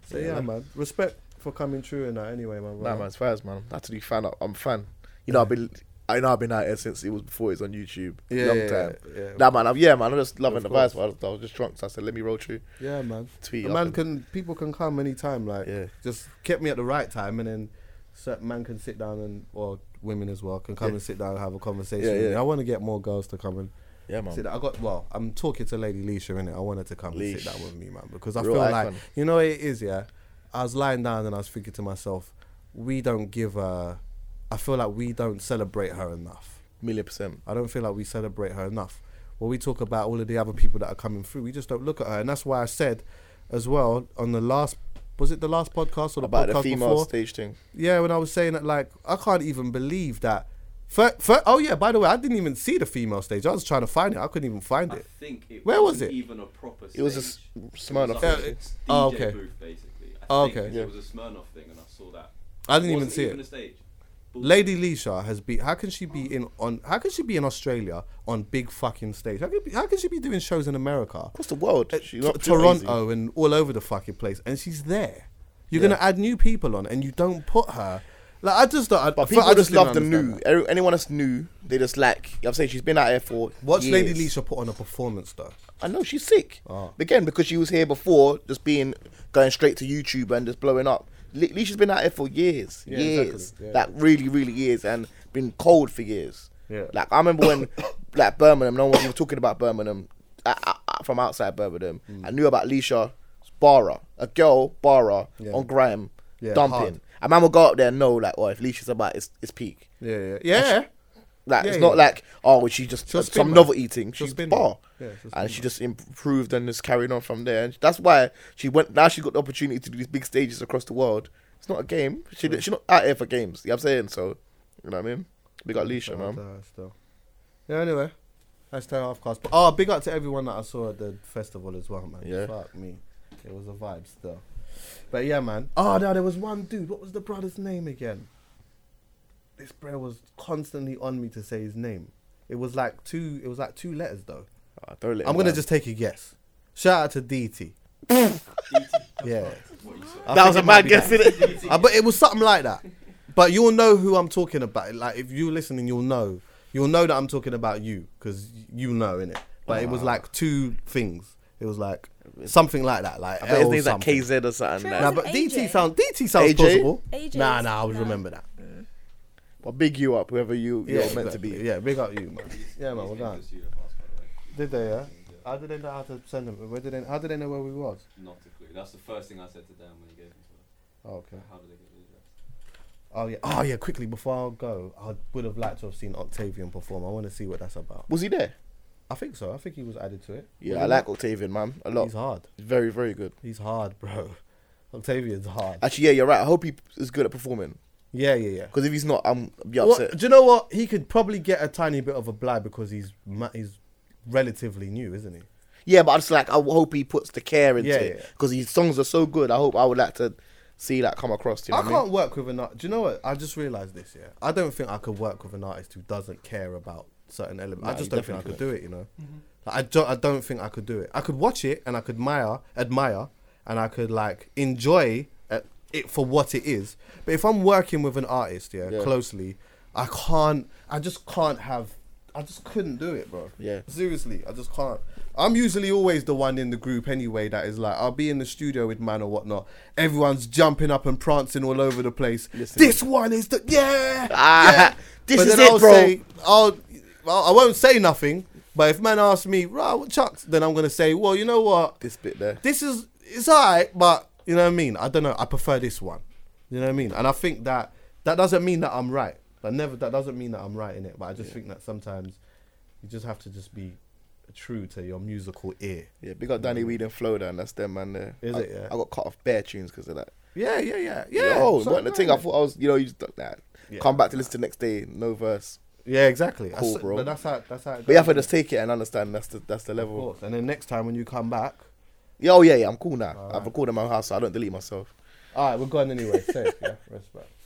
So yeah, yeah, man. Respect for coming through and that. Anyway, man. Nah, man. It's fast, man. That's to be fan. I'm fan. You know, I've been. I know I've been out here since it was before it was on YouTube. Yeah, long yeah, time. Yeah, yeah. Nah, man, I'm, yeah, man, I'm just loving the vibes. I, I was just drunk, so I said, let me roll through. Yeah, man. Tweet up man can people can come anytime. Like, yeah. just kept me at the right time, and then certain man can sit down and or women as well can come yeah. and sit down and have a conversation. Yeah, yeah. I want to get more girls to come and. Yeah, man. Sit down. I got well. I'm talking to Lady Leisha, innit? I wanted to come Leash. and sit down with me, man, because I Real feel icon. like you know it is. Yeah, I was lying down and I was thinking to myself, we don't give a. I feel like we don't celebrate her enough. Million percent. I don't feel like we celebrate her enough. When we talk about all of the other people that are coming through, we just don't look at her. And that's why I said as well on the last, was it the last podcast or the about podcast the female before? Stage thing. Yeah, when I was saying that, like, I can't even believe that. For, for, oh yeah, by the way, I didn't even see the female stage. I was trying to find it. I couldn't even find it. I think it Where was it? Even a proper stage. It was a Smirnoff. Yeah, it, D J oh, okay. booth, basically. I oh, think okay. Yeah. It was a Smirnoff thing and I saw that. I didn't it even see even it. A stage. Lady Leisha has been. How can she be in on? How can she be in Australia on big fucking stage? How can, be, how can she be doing shows in America? Across the world, she's t- Toronto easy. and all over the fucking place, and she's there. You're yeah. gonna add new people on, and you don't put her. Like I just don't. But I, people I just, just love the new. That. Anyone that's new, they just like. I'm saying she's been out here for. Watch years. Lady Leisha put on a performance though. I know she's sick. Oh. Again, because she was here before, just being going straight to YouTube and just blowing up. Leisha's been out here for years, yeah, years, exactly. yeah. like really, really years, and been cold for years. Yeah. Like I remember when, like Birmingham, no one was talking about Birmingham I, I, from outside Birmingham. Mm. I knew about Leisha Barra, a girl Barra yeah. on Grime yeah, dumping. A man would go up there and know, like, oh, if Leisha's about its, its peak. Yeah, yeah, yeah. She, like yeah, it's yeah. not like oh, she just uh, some novelty thing. She's Barra, yeah, and she just improved and just carried on from there. And that's why she went. Now she got the opportunity to do these big stages across the world. It's not a game. She yeah. she's not out here for games. You know what I'm saying? So you know what I mean. Big up Leisha, man. Yeah. Anyway, that's ten half cast. But oh, big up to everyone that I saw at the festival as well, man. Yeah. Fuck me, it was a vibe still. But yeah, man. Oh no, there was one dude. What was the brother's name again? This brother was constantly on me to say his name. It was like two. It was like two letters though. Oh, don't let I'm gonna down. just take a guess. Shout out to D T. D T. Yeah, that was a mad guess, isn't it? But it was something like that. But you'll know who I'm talking about. Like if you're listening, you'll know. You'll know that I'm talking about you because you know, innit? But oh. it was like two things. It was like something like that. Like his name's like K Z or something. Like. Nah, but D T sounds. D T sounds plausible. Nah, nah, I would no. remember that. Well, big you up, whoever you, you're yeah, meant exactly. to be. Yeah, big up you, man. Yeah, man, we're done. Did they, yeah? How did they know how to send them? Where did they, how did they know where we was? Not a clue. That's the first thing I said to them when he gave them to us. Oh, okay. How did they get the address? Oh, yeah. Oh, yeah, quickly, before I go, I would have liked to have seen Octavian perform. I want to see what that's about. Was he there? I think so. I think he was added to it. Yeah, was I like Octavian, man, a lot. He's hard. He's very, very good. He's hard, bro. Octavian's hard. Actually, yeah, you're right. I hope he is good at performing. Yeah, yeah, yeah. Because if he's not, I'm be upset. Well, do you know what? He could probably get a tiny bit of a blight because he's ma- he's relatively new, isn't he? Yeah, but I just like I hope he puts the care into yeah, yeah. it because his songs are so good. I hope I would like to see that come across. You know I can't I mean? work with an artist. Do you know what? I just realised this. Yeah, I don't think I could work with an artist who doesn't care about certain elements. No, I just don't think I could do it. You know, mm-hmm. like, I don't. I don't think I could do it. I could watch it and I could admire, admire, and I could like enjoy. It for what it is, but if I'm working with an artist, yeah, yeah, closely, I can't. I just can't have. I just couldn't do it, bro. Yeah, seriously, I just can't. I'm usually always the one in the group anyway. That is like, I'll be in the studio with man or whatnot. Everyone's jumping up and prancing all over the place. Listen. This one is the yeah. Ah, yeah. This but is then it, I'll bro. Say, I'll, I'll. I won't say nothing. But if man asks me, right, what chucks? Then I'm gonna say, well, you know what? This bit there. This is it's alright, but. You know what I mean? I don't know. I prefer this one. You know what I mean? And I think that that doesn't mean that I'm right. That never. That doesn't mean that I'm right in it. But I just yeah. think that sometimes you just have to just be true to your musical ear. Yeah, big up Danny Weed and Flo, down. That's them, man. There. Is I, it? Yeah. I got cut off bare tunes because of that. Yeah, yeah, yeah, yeah. Oh, so, the thing yeah. I thought I was, you know, you just nah, yeah, come back to listen to the next day, no verse. Yeah, exactly. Cool, that's, bro. But that's how. That's how. It goes, but you have to just take it and understand. That's the that's the level. Of course. And then next time when you come back, yeah, oh yeah, yeah, I'm cool now. All I've right. recorded my house, so I don't delete myself. All right, we're gone anyway. Safe, yeah, respect.